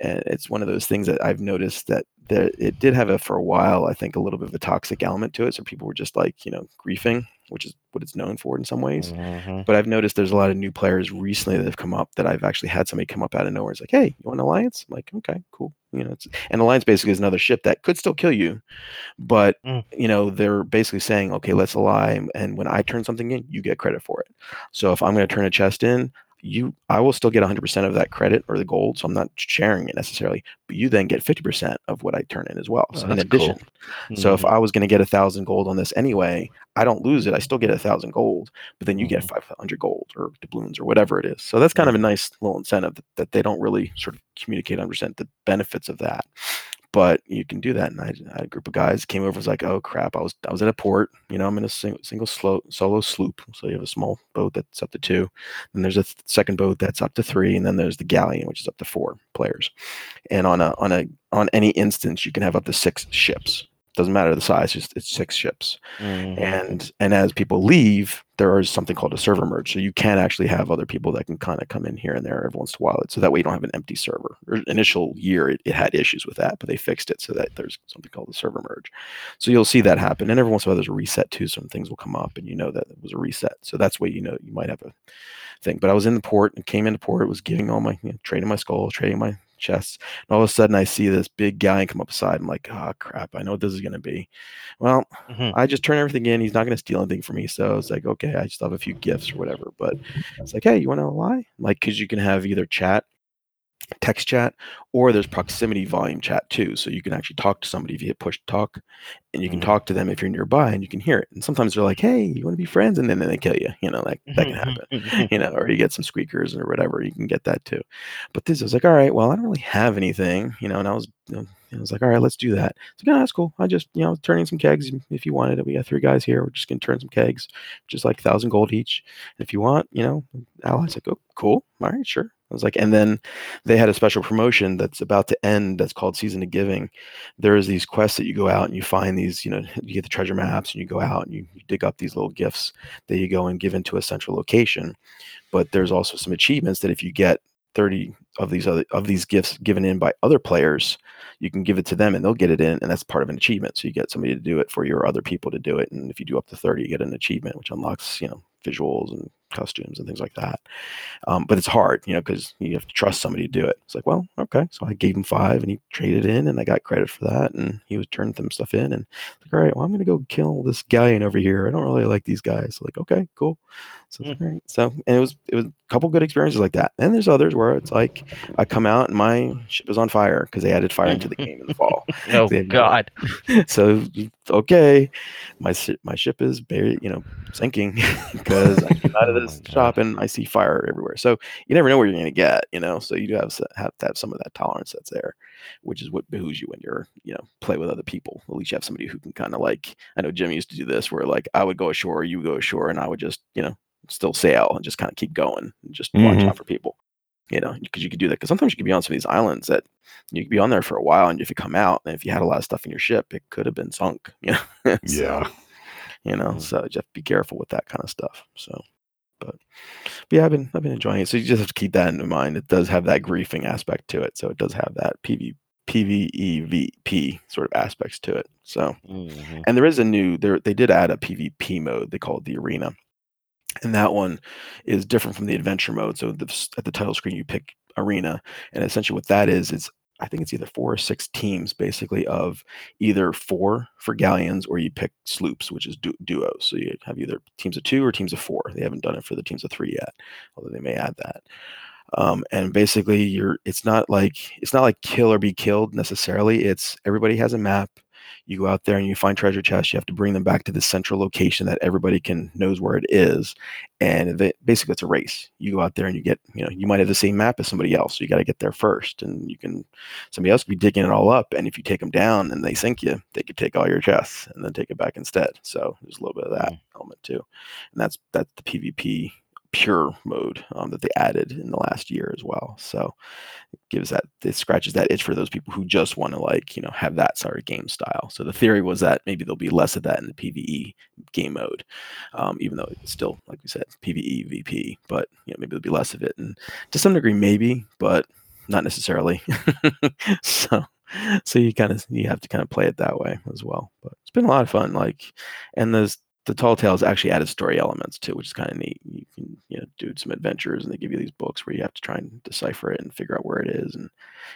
and it's one of those things that I've noticed that there, it did have a, for a while, I think a little bit of a toxic element to it. So people were just like, you know, griefing, which is what it's known for in some ways. Mm-hmm. But I've noticed there's a lot of new players recently that have come up that I've actually had somebody come up out of nowhere. It's like, hey, you want an alliance? I'm like, okay, cool. You know, it's, and alliance basically is another ship that could still kill you, but mm. you know, they're basically saying, okay, let's ally. And when I turn something in, you get credit for it. So if I'm going to turn a chest in, you, I will still get one hundred percent of that credit or the gold, so I'm not sharing it necessarily, but you then get fifty percent of what I turn in as well. So oh, in addition, cool. mm-hmm. So if I was going to get a thousand gold on this anyway, I don't lose it. I still get a thousand gold, but then you mm-hmm. get five hundred gold or doubloons or whatever it is. So that's kind yeah. of a nice little incentive that, that they don't really sort of communicate one hundred percent the benefits of that. But you can do that. And I, I had a group of guys came over, was like, oh crap, I was I was at a port, you know, I'm in a sing- single slow, solo sloop. So you have a small boat that's up to two, and there's a th- second boat that's up to three, and then there's the galleon, which is up to four players. And on a on a on any instance, you can have up to six ships. Doesn't matter the size, just it's six ships. Mm-hmm. And and as people leave, there is something called a server merge. So you can actually have other people that can kind of come in here and there every once in a while. So that way you don't have an empty server. Or initial year, it, it had issues with that, but they fixed it so that there's something called a server merge. So you'll see that happen. And every once in a while, there's a reset too. Some things will come up and you know that it was a reset. So that's where you know you might have a thing. But I was in the port and came into port. It was giving all my, you know, trading my skull, trading my chests, and all of a sudden I see this big guy come up aside. I'm like, oh crap, I know what this is going to be. Well, mm-hmm. I just turn everything in. He's not going to steal anything from me. So it's like, okay, I just have a few gifts or whatever. But it's like, hey, you want to lie? Like, because you can have either chat, text chat, or there's proximity volume chat too. So you can actually talk to somebody if you hit push talk, and you can mm-hmm. talk to them if you're nearby and you can hear it. And sometimes they're like, hey, you want to be friends? And then, then they kill you, you know, like that can happen, you know, or you get some squeakers or whatever, you can get that too. But this is like, all right, well, I don't really have anything, you know, and I was, you know, I was like, all right, let's do that. It's like, oh, that's cool. I just, you know, turning some kegs if you wanted it. We got three guys here. We're just going to turn some kegs, just like a thousand gold each. And if you want, you know, allies, like, oh, cool. All right, sure. I was like, and then they had a special promotion that's about to end that's called Season of Giving. There is these quests that you go out and you find these, you know, you get the treasure maps and you go out and you, you dig up these little gifts that you go and give into a central location. But there's also some achievements that if you get thirty of these other of these gifts given in by other players, you can give it to them and they'll get it in, and that's part of an achievement. So you get somebody to do it for you or other people to do it. And if you do up to thirty, you get an achievement, which unlocks, you know, visuals and costumes and things like that. Um, but it's hard, you know, because you have to trust somebody to do it. It's like, well, okay. So I gave him five and he traded in and I got credit for that. And he was turning some stuff in and like, all right, well, I'm going to go kill this guy in over here. I don't really like these guys. So like, okay, cool. So, mm. right. so and it was it was a couple good experiences like that. And there's others where it's like I come out and my ship is on fire because they added fire into the game in the fall. oh so God! So okay, my my ship is buried, you know, sinking because I come out of this oh shop God. and I see fire everywhere. So you never know where you're going to get, you know. So you do have have to have some of that tolerance that's there, which is what behooves you when you're, you know, play with other people. At least you have somebody who can kind of like, I know Jim used to do this where like I would go ashore, you would go ashore, and I would just, you know, still sail and just kind of keep going and just mm-hmm. watch out for people, you know, because you could do that. Because sometimes you could be on some of these islands that you could be on there for a while, and if you come out and if you had a lot of stuff in your ship, it could have been sunk, you know. so, yeah, you know, mm-hmm. so just be careful with that kind of stuff. So, but, but yeah, I've been I've been enjoying it. So you just have to keep that in mind. It does have that griefing aspect to it. So it does have that P V P. P V E V P sort of aspects to it. So, mm-hmm. and there is a new, there, they did add a P V P mode. They call it the arena. And that one is different from the adventure mode. So the, at the title screen, you pick arena. And essentially what that is, it's, I think it's either four or six teams basically of either four for galleons, or you pick sloops, which is du- duos. So you have either teams of two or teams of four. They haven't done it for the teams of three yet, although they may add that. Um, and basically you're, it's not like, it's not like kill or be killed necessarily. It's everybody has a map. You go out there and you find treasure chests. You have to bring them back to the central location that everybody can knows where it is. And they, basically it's a race. You go out there and you get, you know, you might have the same map as somebody else. So you got to get there first, and you can, somebody else could be digging it all up. And if you take them down and they sink you, they could take all your chests and then take it back instead. So there's a little bit of that element too. And that's, that's the P V P pure mode um, that they added in the last year as well. So it gives that, it scratches that itch for those people who just want to like, you know, have that sort of game style. So the theory was that maybe there'll be less of that in the P V E game mode, um, even though it's still, like we said, P V E V P, but you know, maybe there'll be less of it. And to some degree, maybe, but not necessarily. so, so you kind of, you have to kind of play it that way as well, but it's been a lot of fun. Like, and there's, the Tall Tales actually added story elements too, which is kind of neat. You can, you know, do some adventures, and they give you these books where you have to try and decipher it and figure out where it is, and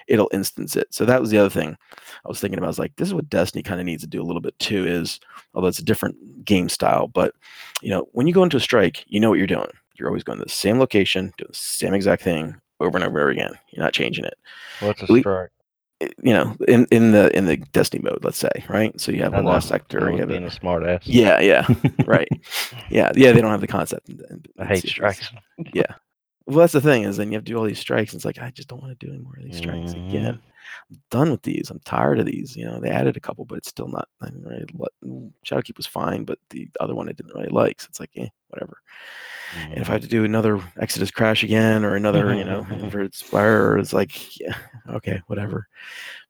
it'll instance it. So that was the other thing I was thinking about. I was like, this is what Destiny kind of needs to do a little bit too. Is, although it's a different game style, but you know, when you go into a strike, you know what you're doing. You're always going to the same location, doing the same exact thing over and over and over again. You're not changing it. What's a strike? You know, in, in the in the Destiny mode, let's say, right? So you have I a lost sector. You have being a, a smart ass. Yeah, yeah, right. Yeah, yeah. They don't have the concept. In, in, I hate strikes. Yeah. Well, that's the thing, is then you have to do all these strikes. And it's like, I just don't want to do any more of these strikes mm. again. I'm done with these. I'm tired of these. You know, they added a couple, but it's still not. I didn't really like, Shadowkeep was fine, but the other one I didn't really like. So it's like, eh, whatever. Mm. And if I have to do another Exodus Crash again, or another, you know, Inverted Spire, it's like, yeah, okay, whatever.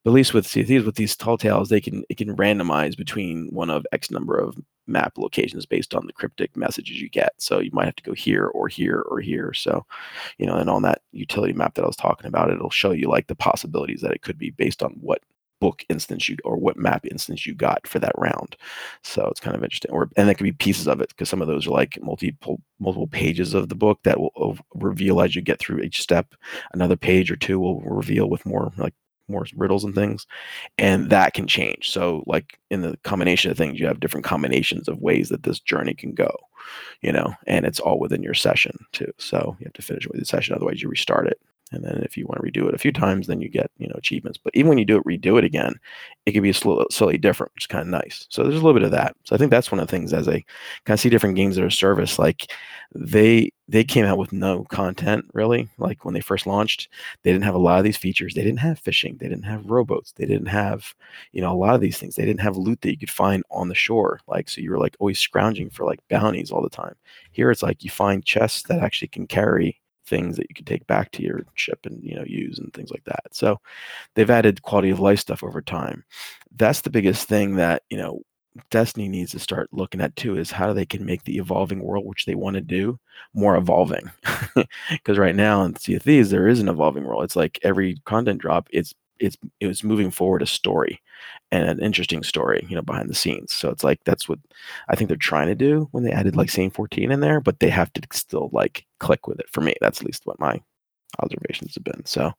But at least with Sea of Thieves, with these Tall Tales, they can it can randomize between one of X number of map locations based on the cryptic messages you get. So you might have to go here or here or here. So, you know, and on that utility map that I was talking about, it'll show you like the possibilities that it could be based on what book instance you or what map instance you got for that round. So it's kind of interesting. Or and that could be pieces of it, because some of those are like multiple multiple pages of the book that will reveal as you get through each step. Another page or two will reveal with more like more riddles and things, and that can change. So like in the combination of things, you have different combinations of ways that this journey can go, you know, and it's all within your session too. So you have to finish with the session, otherwise you restart it. And then if you want to redo it a few times, then you get, you know, achievements. But even when you do it, redo it again, it could be slightly different, which is kind of nice. So there's a little bit of that. So I think that's one of the things as I kind of see different games that are service, like they they came out with no content really. Like when they first launched, they didn't have a lot of these features. They didn't have fishing. They didn't have rowboats. They didn't have, you know, a lot of these things. They didn't have loot that you could find on the shore. Like, so you were like always scrounging for like bounties all the time. Here it's like you find chests that actually can carry things that you can take back to your ship and, you know, use and things like that. So they've added quality of life stuff over time. That's the biggest thing that, you know, Destiny needs to start looking at too, is how they can make the evolving world, which they want to do, more evolving. Because right now in Sea of Thieves, there is an evolving world. It's like every content drop, it's it's it's moving forward a story, and an interesting story, you know, behind the scenes. So it's like, that's what I think they're trying to do when they added like Saint fourteen in there, but they have to still like click with it for me. That's at least what my observations have been. So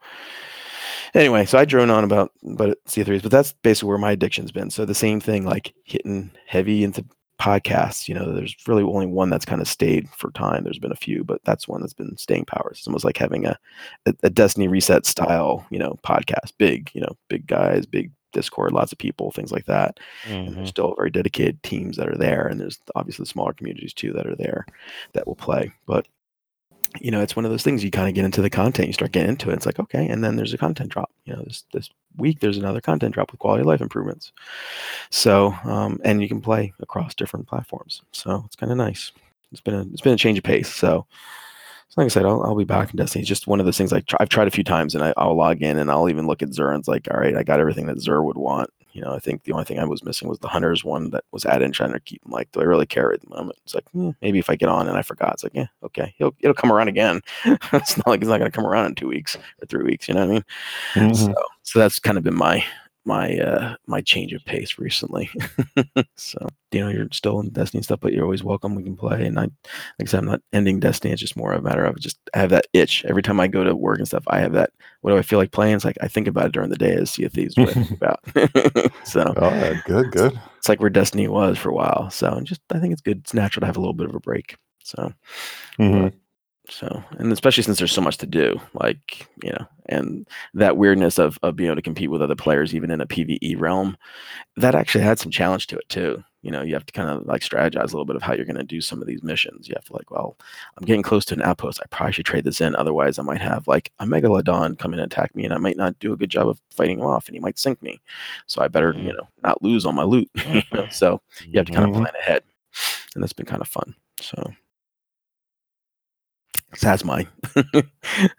anyway, so I drone on about, about C threes, but that's basically where my addiction's been. So the same thing, like hitting heavy into podcasts, you know, there's really only one that's kind of stayed for time. There's been a few, but that's one that's been staying power. It's almost like having a, a, a Destiny Reset style, you know, podcast, big, you know, big guys, big Discord, lots of people, things like that. Mm-hmm. And there's still very dedicated teams that are there. And there's obviously smaller communities too that are there that will play. But, you know, it's one of those things, you kind of get into the content, you start getting into it. It's like, okay. And then there's a content drop, you know, this, this week, there's another content drop with quality of life improvements. So, um, and you can play across different platforms. So it's kind of nice. It's been a, it's been a change of pace. So, so like I said, I'll, I'll be back in Destiny. It's just one of those things I try, I've tried a few times, and I, I'll log in and I'll even look at Xur and it's like, all right, I got everything that Xur would want. You know, I think the only thing I was missing was the Hunters one that was added in, trying to keep him. Like, do I really care at the moment? It's like, eh, maybe if I get on and I forgot, it's like, yeah, okay, it'll, it'll come around again. It's not like it's not going to come around in two weeks or three weeks. You know what I mean? Mm-hmm. So, so that's kind of been my my uh, my change of pace recently. So, you know, you're still in Destiny and stuff, but you're always welcome. We can play. And I, like I said, I'm not ending Destiny. It's just more of a matter of just I have that itch. Every time I go to work and stuff, I have that. What do I feel like playing? It's like I think about it during the day as Sea of Thieves what I think about. So oh, good, good. It's, it's like where Destiny was for a while. So and just I think it's good. It's natural to have a little bit of a break. So, mm-hmm. so and especially since there's so much to do, like you know, and that weirdness of of being able to compete with other players, even in a PvE realm, that actually had some challenge to it too. You know, you have to kind of like strategize a little bit of how you're going to do some of these missions. You have to like, well, I'm getting close to an outpost. I probably should trade this in. Otherwise, I might have like a Megalodon come in and attack me, and I might not do a good job of fighting him off, and he might sink me. So I better, you know, not lose all my loot. You know? So you have to kind of plan ahead, and that's been kind of fun. So, so that's my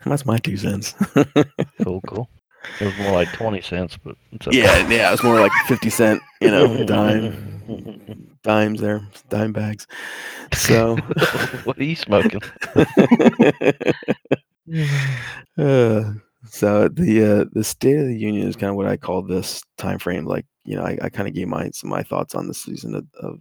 that's my two cents. Cool, cool. It was more like twenty cents, but it's okay. yeah, yeah, it was more like fifty cent, you know, dime, dimes there, dime bags. So, what are you smoking? uh, so the uh, the State of the Union is kind of what I call this time frame. Like, you know, I, I kind of gave my some my thoughts on the season of, of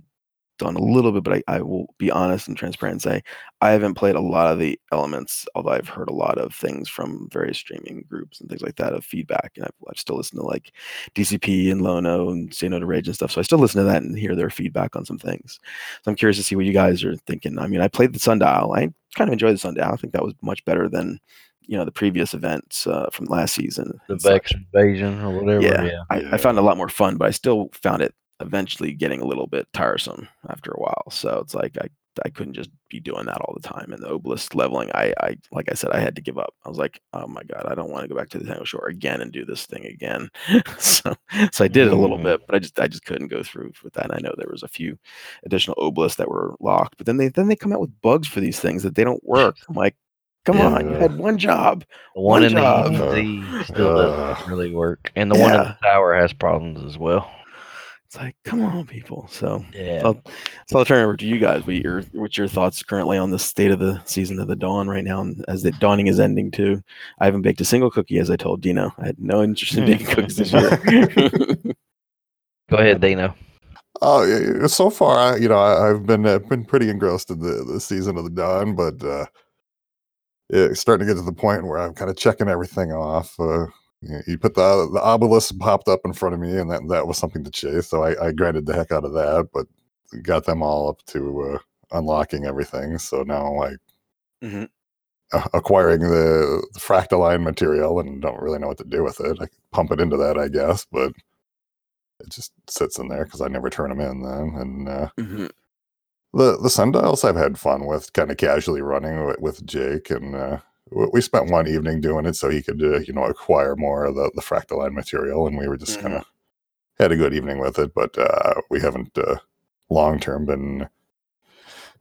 Dawn a little bit, but I, I will be honest and transparent and say I haven't played a lot of the elements, although I've heard a lot of things from various streaming groups and things like that of feedback, and I've, I've still listened to like D C P and Lono and Say No to Rage and stuff, so I still listen to that and hear their feedback on some things. So I'm curious to see what you guys are thinking. I mean, I played the Sundial. I kind of enjoyed the Sundial. I think that was much better than you know the previous events uh, from last season. The Vex Invasion or whatever. Yeah, yeah. I, I found it a lot more fun, but I still found it eventually getting a little bit tiresome after a while. So it's like I, I couldn't just be doing that all the time. And the Obelisk leveling, I I like I said, I had to give up. I was like, oh my god, I don't want to go back to the Tangle Shore again and do this thing again. so so I did it a little bit, but I just I just couldn't go through with that. And I know there was a few additional Obelisks that were locked, but then they then they come out with bugs for these things that they don't work. I'm like, come yeah. on, you had one job. The one, one in job. the E Z still uh, doesn't really work. And the yeah. one in the tower has problems as well. It's like, come on, people. So, yeah. I'll, so I'll turn it over to you guys. What your what's your thoughts currently on the state of the season of the dawn right now, and as the dawning is ending too? I haven't baked a single cookie, as I told Dino. I had no interest in baking cookies this year. Go ahead, Dino. Oh, so far, you know, I've been I've been pretty engrossed in the, the season of the dawn, but uh, it's starting to get to the point where I'm kind of checking everything off. Uh, You put the the obelisk popped up in front of me, and that, that was something to chase. So I, I grinded the heck out of that, but got them all up to uh, unlocking everything. So now I mm-hmm. uh, acquiring the, the fractaline material, and don't really know what to do with it. I pump it into that, I guess, but it just sits in there because I never turn them in then. And uh, mm-hmm. the the sundials I've had fun with, kind of casually running with, with Jake and. Uh, We spent one evening doing it so he could, uh, you know, acquire more of the, the fractaline material, and we were just mm-hmm. kind of had a good evening with it. But uh, we haven't uh, long term been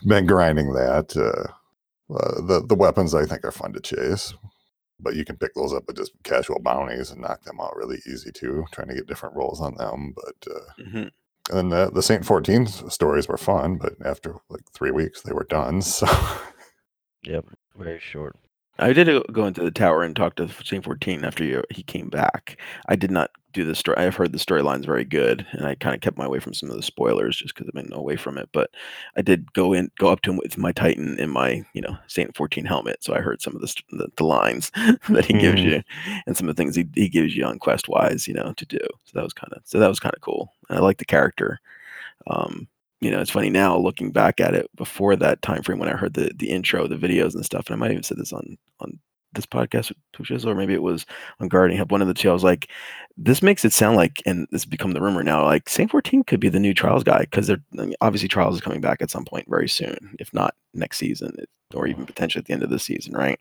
been grinding that. Uh, uh, the the weapons I think are fun to chase, but you can pick those up with just casual bounties and knock them out really easy too. Trying to get different rolls on them, but uh, mm-hmm. and the, the Saint fourteen stories were fun, but after like three weeks they were done. So, yep, very short. I did go into the tower and talk to Saint fourteen after you, he came back. I did not do the story. I've heard the storyline's very good, and I kind of kept my way from some of the spoilers just because I've been away from it. But I did go in, go up to him with my Titan in my, you know, Saint fourteen helmet. So I heard some of the the, the lines that he gives you, and some of the things he, he gives you on quest wise, you know, to do. So that was kind of so that was kind of cool. And I like the character. Um, you know, it's funny now looking back at it before that time frame when I heard the the intro, the videos and stuff, and I might have even said this on on this podcast with Pushes, or maybe it was on Guardian Hub, one of the two. I was like, this makes it sound like, and this has become the rumor now, like Saint fourteen could be the new Trials guy, because they're, I mean, obviously Trials is coming back at some point very soon, if not next season, or even potentially at the end of the season, right?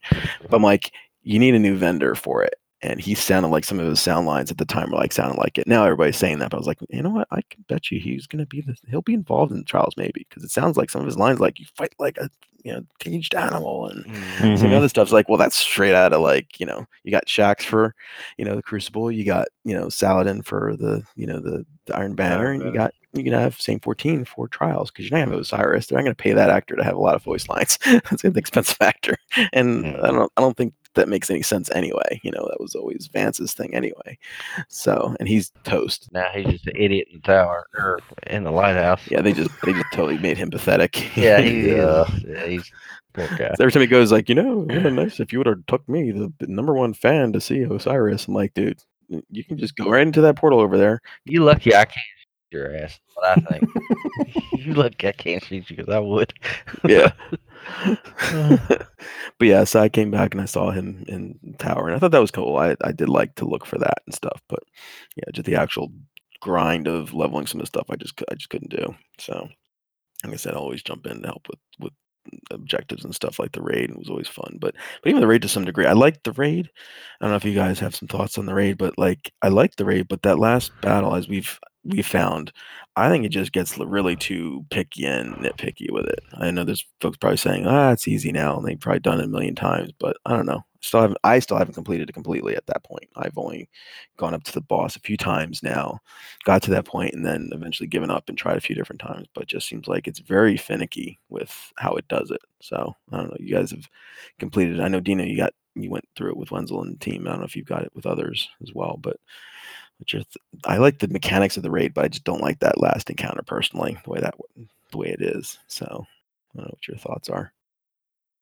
But I'm like, you need a new vendor for it. And he sounded like, some of his sound lines at the time were like, sounded like it. Now everybody's saying that, but I was like, you know what? I can bet you he's going to be this. He'll be involved in the Trials maybe, because it sounds like some of his lines, like you fight like a, you know, caged animal and mm-hmm. some other stuff's like, well, that's straight out of like, you know, you got Shaxx for, you know, the Crucible, you got, you know, Saladin for the, you know, the, the Iron Banner, yeah, and you got, you can have Saint fourteen for Trials, because you're not going to have Osiris. They're not going to pay that actor to have a lot of voice lines. That's an expensive actor, and mm-hmm. I don't, I don't think that makes any sense anyway. You know, that was always Vance's thing anyway. So, and he's toast. Now he's just an idiot in the tower or in the lighthouse. Yeah, they just they just totally made him pathetic. Yeah, he, uh, yeah, he's poor guy. So every time he goes, like, you know, it would have been nice if you would have took me, the, the number one fan, to see Osiris. I'm like, dude, you can just go right into that portal over there. You lucky I can't. Your ass, but I think you look, I can't shoot you because I would. Yeah. But yeah, so I came back and I saw him in tower, and I thought that was cool. I, I did like to look for that and stuff, but yeah, just the actual grind of leveling some of the stuff I just I just couldn't do. So like I said, I always jump in to help with with objectives and stuff like the raid, and it was always fun. But but even the raid to some degree, I liked the raid. I don't know if you guys have some thoughts on the raid, but like I liked the raid, but that last battle, as we've we found, I think it just gets really too picky and nitpicky with it. I know there's folks probably saying, ah, it's easy now, and they've probably done it a million times, but I don't know. Still haven't, I still haven't completed it completely at that point. I've only gone up to the boss a few times now, got to that point, and then eventually given up and tried a few different times, but just seems like it's very finicky with how it does it. So I don't know. You guys have completed it. I know, Dino, you got you went through it with Wenzel and the team. I don't know if you've got it with others as well, but Th- I like the mechanics of the raid, but I just don't like that last encounter personally, the way that the way it is. So I don't know what your thoughts are.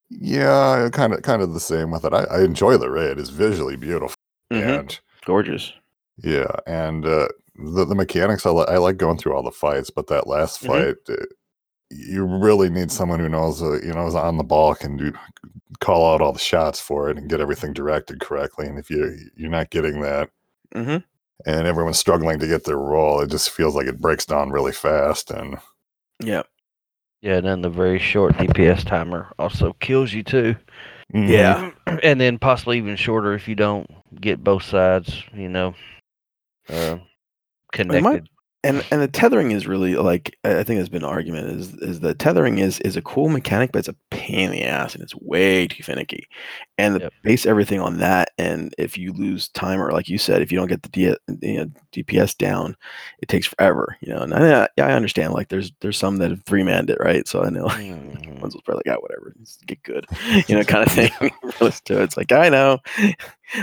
Yeah, kind of, kind of the same with it. I, I enjoy the raid; it's visually beautiful mm-hmm. and gorgeous. Yeah, and uh, the the mechanics. I, li- I like going through all the fights, but that last fight, mm-hmm. it, you really need someone who knows, uh, you know, is on the ball, can do, call out all the shots for it, and get everything directed correctly. And if you you're not getting that. Mm-hmm. And everyone's struggling to get their role. It just feels like it breaks down really fast. And yeah, yeah. And then the very short D P S timer also kills you too. Mm-hmm. Yeah, and then possibly even shorter if you don't get both sides, you know, uh, connected. Might, and and the tethering is really like, I think there's been an argument is is the tethering is is a cool mechanic, but it's a pain in the ass and it's way too finicky. And the yep. base everything on that, and if you lose time, or like you said, if you don't get the D, you know, D P S down, it takes forever, you know. And I, I understand, like there's there's some that have three manned it, right? So I know, like, mm-hmm. ones will probably like, ah, whatever, just get good, you know, kind of thing. to It's like, I know,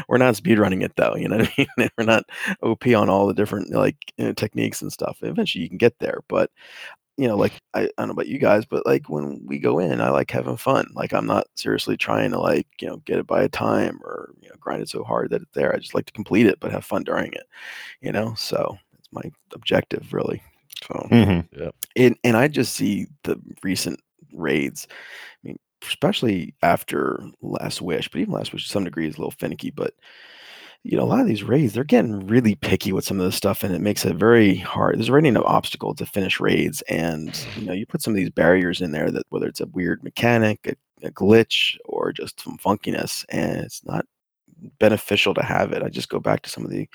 we're not speed running it though, you know what I mean? We're not O P on all the different like, you know, techniques and stuff. Eventually, you can get there, but. You know, like, I, I don't know about you guys, but like when we go in, I like having fun. Like I'm not seriously trying to like, you know, get it by a time or, you know, grind it so hard that it's there. I just like to complete it, but have fun during it, you know? So that's my objective really. So, mm-hmm. yeah. and, and I just see the recent raids, I mean, especially after Last Wish, but even Last Wish to some degree is a little finicky, but you know, a lot of these raids, they're getting really picky with some of this stuff, and it makes it very hard. There's already an obstacle to finish raids, and you know, you put some of these barriers in there that whether it's a weird mechanic, a, a glitch, or just some funkiness, and it's not beneficial to have it. I just go back to some of the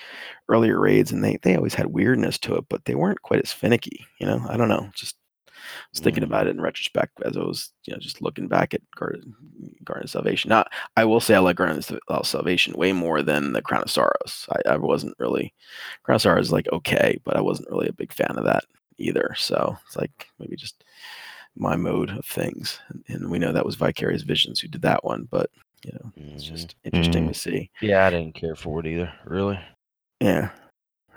earlier raids, and they they always had weirdness to it, but they weren't quite as finicky. You know, I don't know, just. I was thinking about it in retrospect as I was, you know, just looking back at Garden, Garden of Salvation. Now, I will say I like Garden of Salvation way more than the Crown of Sorrows. I, I wasn't really, Crown of Sorrows is like okay, but I wasn't really a big fan of that either. So it's like maybe just my mode of things. And we know that was Vicarious Visions who did that one, but you know, mm-hmm. it's just interesting mm-hmm. to see. Yeah, I didn't care for it either, really. Yeah.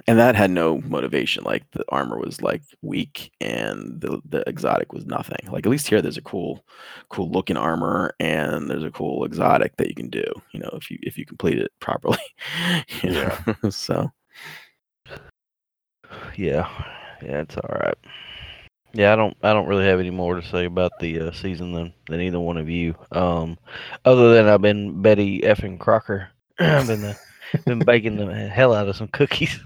And that had no motivation. Like the armor was like weak, and the the exotic was nothing. Like at least here, there's a cool, cool looking armor, and there's a cool exotic that you can do. You know, if you if you complete it properly. You know? Yeah. So. Yeah, yeah, it's all right. Yeah, I don't. I don't really have any more to say about the uh, season than, than either one of you. Um, other than I've been Betty effing Crocker. I've been uh, been baking the hell out of some cookies.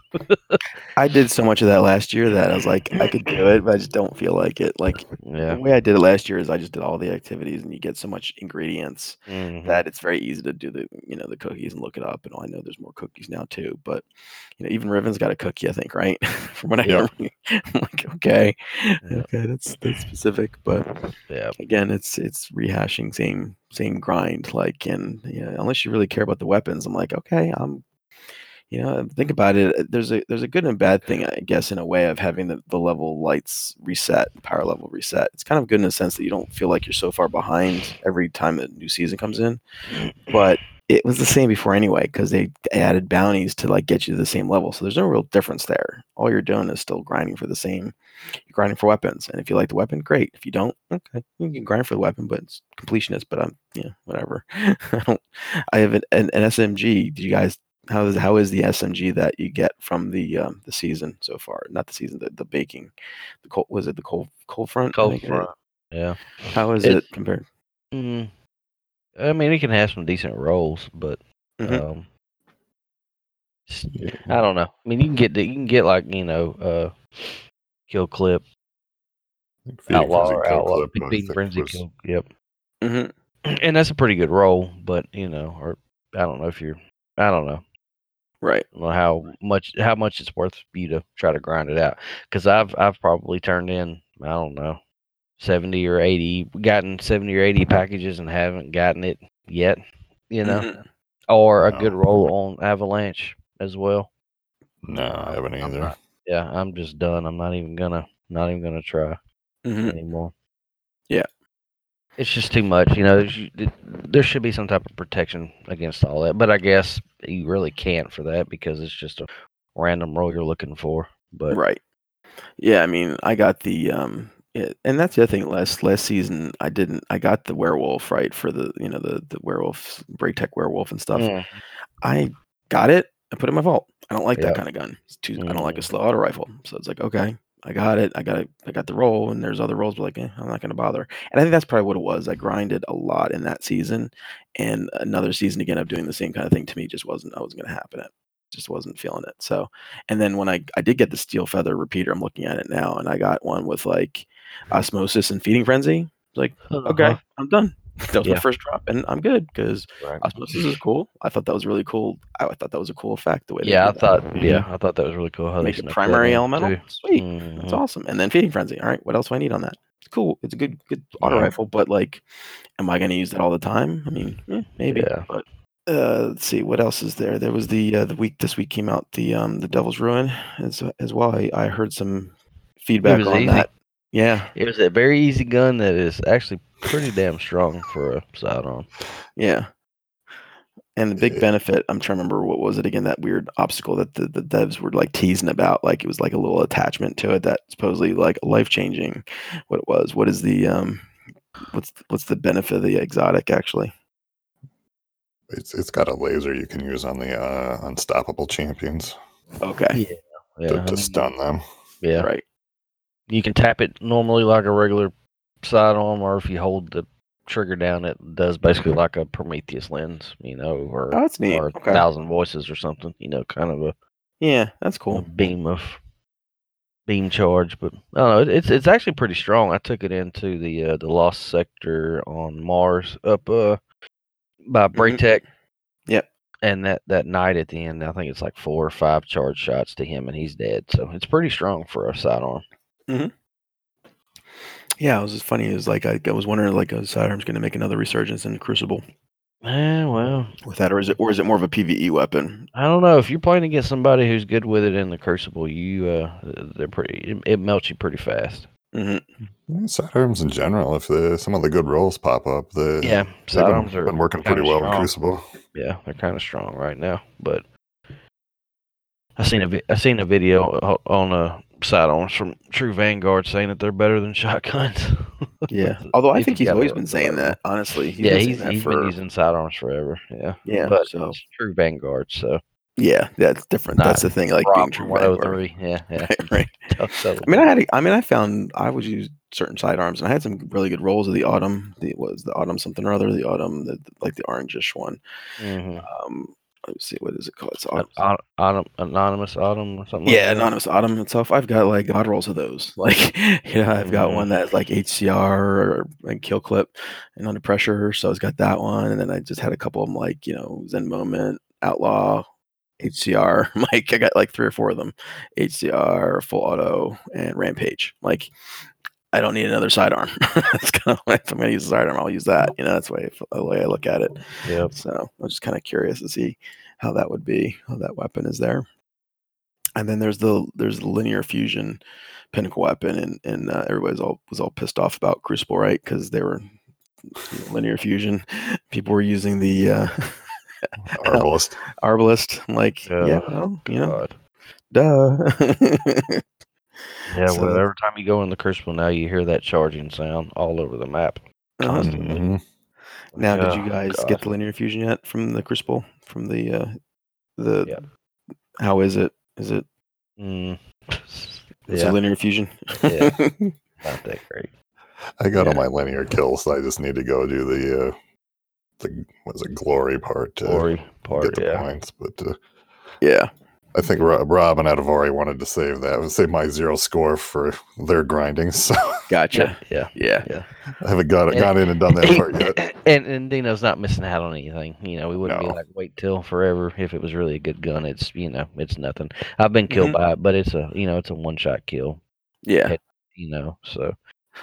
I did so much of that last year that I was like, I could do it, but I just don't feel like it. Like yeah. The way I did it last year is I just did all the activities, and you get so much ingredients mm-hmm. that it's very easy to do the you know the cookies and look it up. And I know there's more cookies now too, but you know even Riven's got a cookie, I think, right? From what I hear, I'm like, okay, yeah. okay, that's that's specific, but yeah, again, it's it's rehashing same. Same grind, like, and you know, unless you really care about the weapons, I'm like, okay, I'm, you know, think about it. There's a there's a good and bad thing, I guess, in a way of having the, the level lights reset, power level reset. It's kind of good in the sense that you don't feel like you're so far behind every time a new season comes in, but it was the same before anyway because they added bounties to like get you to the same level. So there's no real difference there. All you're doing is still grinding for the same. You're grinding for weapons, and if you like the weapon, great. If you don't, okay, you can grind for the weapon, but it's completionist. But I'm, yeah, you know, whatever. I don't. I have an, an, an S M G. Do you guys? How is how is the S M G that you get from the um, the season so far? Not the season, the, the baking. The cold was it the cold cold front? Cold front. Yeah. How is it, it compared? Mm-hmm. I mean, it can have some decent rolls, but mm-hmm. um, I don't know. I mean, you can get the, you can get like you know, uh, kill clip, outlaw, or outlaw, big frenzy kill. Yep, mm-hmm. And that's a pretty good roll, but you know, or I don't know if you're, I don't know, right? I don't know how much how much it's worth for you to try to grind it out? Because I've I've probably turned in I don't know. Seventy or eighty, gotten seventy or eighty packages and haven't gotten it yet, you know, mm-hmm. or a no. good roll on Avalanche as well. No, I haven't either. I'm not, yeah, I'm just done. I'm not even gonna, not even gonna try mm-hmm. anymore. Yeah, it's just too much, you know. There should be some type of protection against all that, but I guess you really can't for that because it's just a random roll you're looking for. But right, yeah, I mean, I got the um. Yeah, and that's the other thing. Last last season, I didn't. I got the werewolf right for the you know the the werewolf BreakTech werewolf and stuff. Yeah. I got it. I put it in my vault. I don't like yeah. that kind of gun. It's too, mm-hmm. I don't like a slow auto rifle. So it's like okay, I got it. I got it. I got the roll. And there's other rolls, but like eh, I'm not going to bother. And I think that's probably what it was. I grinded a lot in that season, and another season again of doing the same kind of thing to me just wasn't. I wasn't going to happen. It just wasn't feeling it. So, and then when I I did get the steel feather repeater, I'm looking at it now, and I got one with like. Osmosis and Feeding Frenzy. Like, okay, uh-huh. I'm done. That was yeah. my first drop, and I'm good because right. Osmosis is cool. I thought that was really cool. I, I thought that was a cool effect. The way they yeah, I thought. That. Yeah, I thought that was really cool. How Make it primary elemental. Too. Sweet, mm-hmm. that's awesome. And then Feeding Frenzy. All right, what else do I need on that? It's cool. It's a good, good auto yeah. rifle. But like, am I going to use that all the time? I mean, eh, maybe. Yeah. But uh, let's see, what else is there? There was the uh, the week this week came out the um the Devil's Ruin as as well. I, I heard some feedback on easy. that. Yeah, it was a very easy gun that is actually pretty damn strong for a sidearm. Yeah, and the big benefit, I'm trying to remember what was it again, that weird obstacle that the, the devs were like teasing about, like it was like a little attachment to it that supposedly like life-changing. What it was, what is the, um, what's what's the benefit of the exotic actually? It's It's got a laser you can use on the uh, unstoppable champions. Okay. Yeah. yeah. To, to stun them. Yeah. Right. You can tap it normally like a regular sidearm, or if you hold the trigger down, it does basically like a Prometheus lens, you know, or, oh, or okay. a thousand voices or something, you know, kind of a yeah, that's cool. A beam of beam charge, but I don't know, it, it's it's actually pretty strong. I took it into the uh, the Lost Sector on Mars up uh, by BreakTech. Mm-hmm. Yep. And that, that night at the end, I think it's like four or five charge shots to him, and he's dead. So it's pretty strong for a sidearm. Mm-hmm. Yeah, it was just funny. It was like I, I was wondering, like, is sidearms going to make another resurgence in Crucible? Eh, well, with that, or is it, or is it more of a P V E weapon? I don't know. If you're playing against somebody who's good with it in the Crucible, you uh, they're pretty. It, it melts you pretty fast. Mm-hmm. Yeah, sidearms in general, if the, some of the good rolls pop up, the yeah, sidearms been, are been working pretty well strong. In Crucible. Yeah, they're kind of strong right now. But I seen a I seen a video on a. Sidearms from True Vanguard saying that they're better than shotguns. yeah, although I think he's always been saying that. Honestly, he's yeah, been he's, that he's for... been using sidearms forever. Yeah, yeah. But so. It's True Vanguard, so Yeah, that's different. Not that's the thing. Like being true one oh three. Yeah, yeah. Right, right. Tough I mean, I had. I mean, I found I would use certain sidearms, and I had some really good rolls of the autumn. The was the autumn something or other. The autumn, the, like the orangish one. Mm-hmm. Um, let's see, what is it called? It's autumn. Autumn, Anonymous Autumn or something. Yeah, like that. Anonymous Autumn itself. I've got like god rolls of those. Like, yeah, I've got mm-hmm. one that's like H C R or like kill clip and under pressure. So I've got that one, and then I just had a couple of them, like you know Zen Moment, Outlaw, H C R. Like I got like three or four of them, H C R, Full Auto, and Rampage. Like I don't need another sidearm. That's kind of like, if I'm going to use a sidearm, I'll use that. You know, that's the way, the way I look at it. Yep. So I was just kind of curious to see how that would be, how that weapon is there. And then there's the there's the linear fusion pinnacle weapon, and and uh, everybody's all was all pissed off about Crucible, right? Because they were you know, linear fusion. People were using the uh, Arbalist. Arbalist. I'm like, yeah, yeah well, you know, duh. Yeah, so, well, every time you go in the Crucible now, you hear that charging sound all over the map. Uh-huh. Mm-hmm. Now, oh, did you guys God. get the linear fusion yet from the Crucible? From the uh, the yeah. How is it? Is it? Mm. It's yeah. a linear fusion. Yeah, not that great. I got yeah. all my linear kills. So I just need to go do the uh, the was it glory part? To glory part. Get the yeah. points, but uh, yeah. I think Rob and Atavari wanted to save that. I would save my zero score for their grinding. So gotcha. Yeah, yeah, yeah. I haven't got it, gone in and done that part yet. And, and Dino's not missing out on anything. You know, we wouldn't no. be like wait till forever if it was really a good gun. It's you know, it's nothing. I've been killed mm-hmm. by it, but it's a you know, it's a one shot kill. Yeah, it, you know. So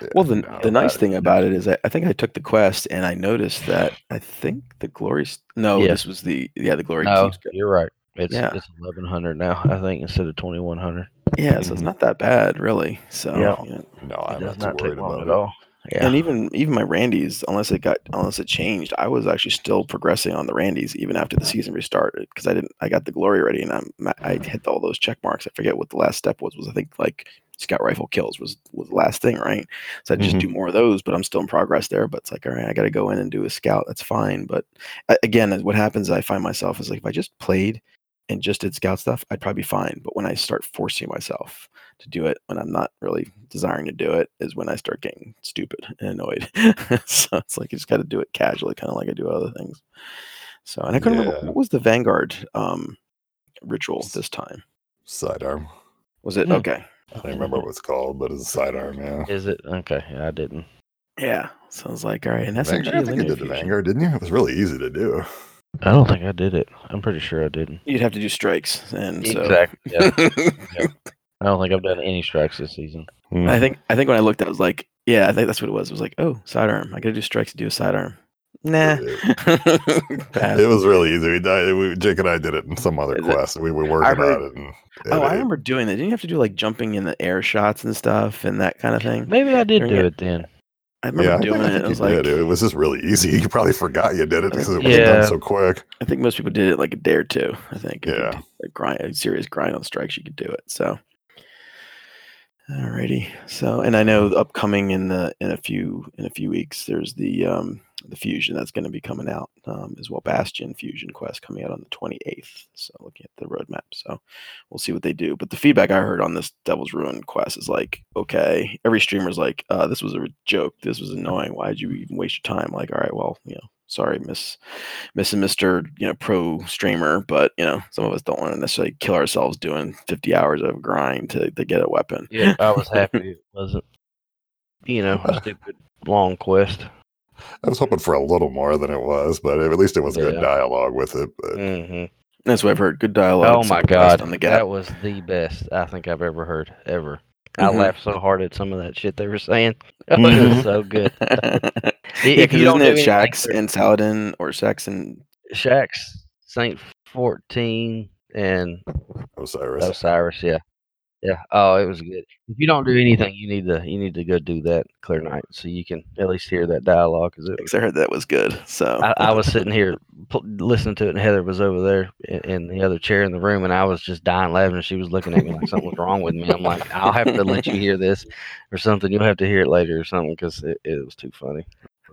yeah, well, the no, the nice thing it. about it is I, I think I took the quest and I noticed that I think the glory. No, yeah. this was the yeah the glory. No, keeps you're right. It's, yeah. it's eleven hundred now, I think, instead of twenty-one hundred. Yeah, so it's not that bad, really. So yeah. you know, no, I'm not, not worried about it at all. Yeah. And even even my Randy's, unless it got unless it changed, I was actually still progressing on the Randy's even after the season restarted because I didn't I got the glory ready and I'm, I hit all those check marks. I forget what the last step was. Was I think like scout rifle kills was was the last thing, right? So I just mm-hmm. do more of those, but I'm still in progress there. But it's like, all right, I got to go in and do a scout. That's fine. But again, what happens? I find myself is like if I just played and just did scout stuff, I'd probably be fine. But when I start forcing myself to do it, when I'm not really desiring to do it, is when I start getting stupid and annoyed. So it's like you just got to do it casually, kind of like I do other things. So, and I couldn't yeah. remember, what was the Vanguard um, ritual this time? Sidearm. Was it? Hmm. Okay. I don't remember what it's called, but it's a sidearm, yeah. Is it? Okay, yeah, I didn't. Yeah, sounds like, all right. And that's Vanguard, I think you did the Vanguard, didn't you? It was really easy to do. I don't think I did it. I'm pretty sure I didn't. You'd have to do strikes, and exactly. So. Yeah. Yeah. I don't think I've done any strikes this season. Mm. I think I think when I looked, I was like, yeah, I think that's what it was. It was like, oh, sidearm. I got to do strikes to do a sidearm. Nah. It was really easy. We died, we, Jake and I did it in some other quest. We were working on it. And it oh, ate. I remember doing that. Didn't you have to do like jumping in the air shots and stuff and that kind of thing? Maybe I did do it, it then. I remember yeah, doing I it. I was like, it was just really easy. You probably forgot you did it because it was yeah. done so quick. I think most people did it like a day or two. I think. Yeah. A grind, a serious grind on strikes, you could do it. So. Alrighty. So, and I know upcoming in the in a few in a few weeks, there's the um, the fusion that's going to be coming out um, as well. Bastion fusion quest coming out on the twenty-eighth. So, looking at the roadmap, so we'll see what they do. But the feedback I heard on this Devil's Ruin quest is like, okay, every streamer's like, uh, this was a joke. This was annoying. Why did you even waste your time? Like, all right, well, you know, sorry, Miss Miss and Mister, you know, pro streamer, but you know, some of us don't want to necessarily kill ourselves doing fifty hours of grind to, to get a weapon. Yeah, I was happy it wasn't, you know, a stupid long quest. I was hoping for a little more than it was, but at least it was yeah. good dialogue with it. But. Mm-hmm. That's what I've heard. Good dialogue. Oh my god, on the gap. That was the best I think I've ever heard ever. I mm-hmm. laughed so hard at some of that shit they were saying. Oh, it was so good. If yeah, you don't know do Shaxx and Saladin or Shaxx and Shaxx, Saint fourteen and Osiris. Osiris, yeah, yeah. Oh, it was good. If you don't do anything, you need to you need to go do that ClearNite so you can at least hear that dialogue. Because was, I heard that was good. So I, I was sitting here pl- listening to it, and Heather was over there in, in the other chair in the room, and I was just dying laughing. And she was looking at me like something was wrong with me. I'm like, I'll have to let you hear this or something. You'll have to hear it later or something because it, it was too funny.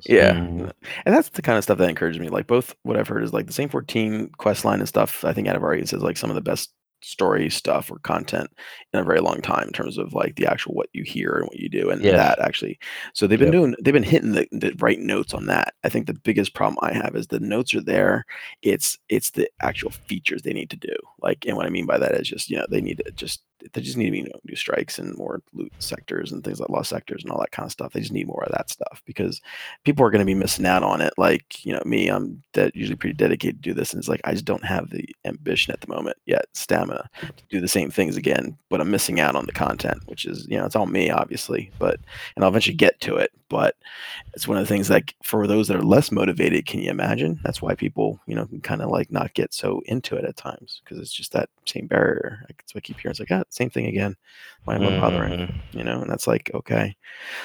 Yeah. Mm. And that's the kind of stuff that encourages me. Like, both what I've heard is like the Saint fourteen quest line and stuff. I think Atavari says like some of the best story stuff or content in a very long time in terms of like the actual what you hear and what you do and yeah. that actually. So they've been yep. doing, they've been hitting the, the right notes on that. I think the biggest problem I have is the notes are there. It's, it's the actual features they need to do. Like, and what I mean by that is just, you know, they need to just, they just need to be, you know, new strikes and more loot sectors and things like lost sectors and all that kind of stuff. They just need more of that stuff because people are going to be missing out on it. Like, you know, me, I'm de- usually pretty dedicated to do this. And it's like, I just don't have the ambition at the moment yet, stamina to do the same things again, but I'm missing out on the content, which is, you know, it's all me obviously, but, and I'll eventually get to it. But it's one of the things like for those that are less motivated, can you imagine? That's why people, you know, can kind of like not get so into it at times because it's just that same barrier. Like, so I keep hearing it's like, ah, same thing again. Why am I bothering? You know, and that's like, okay.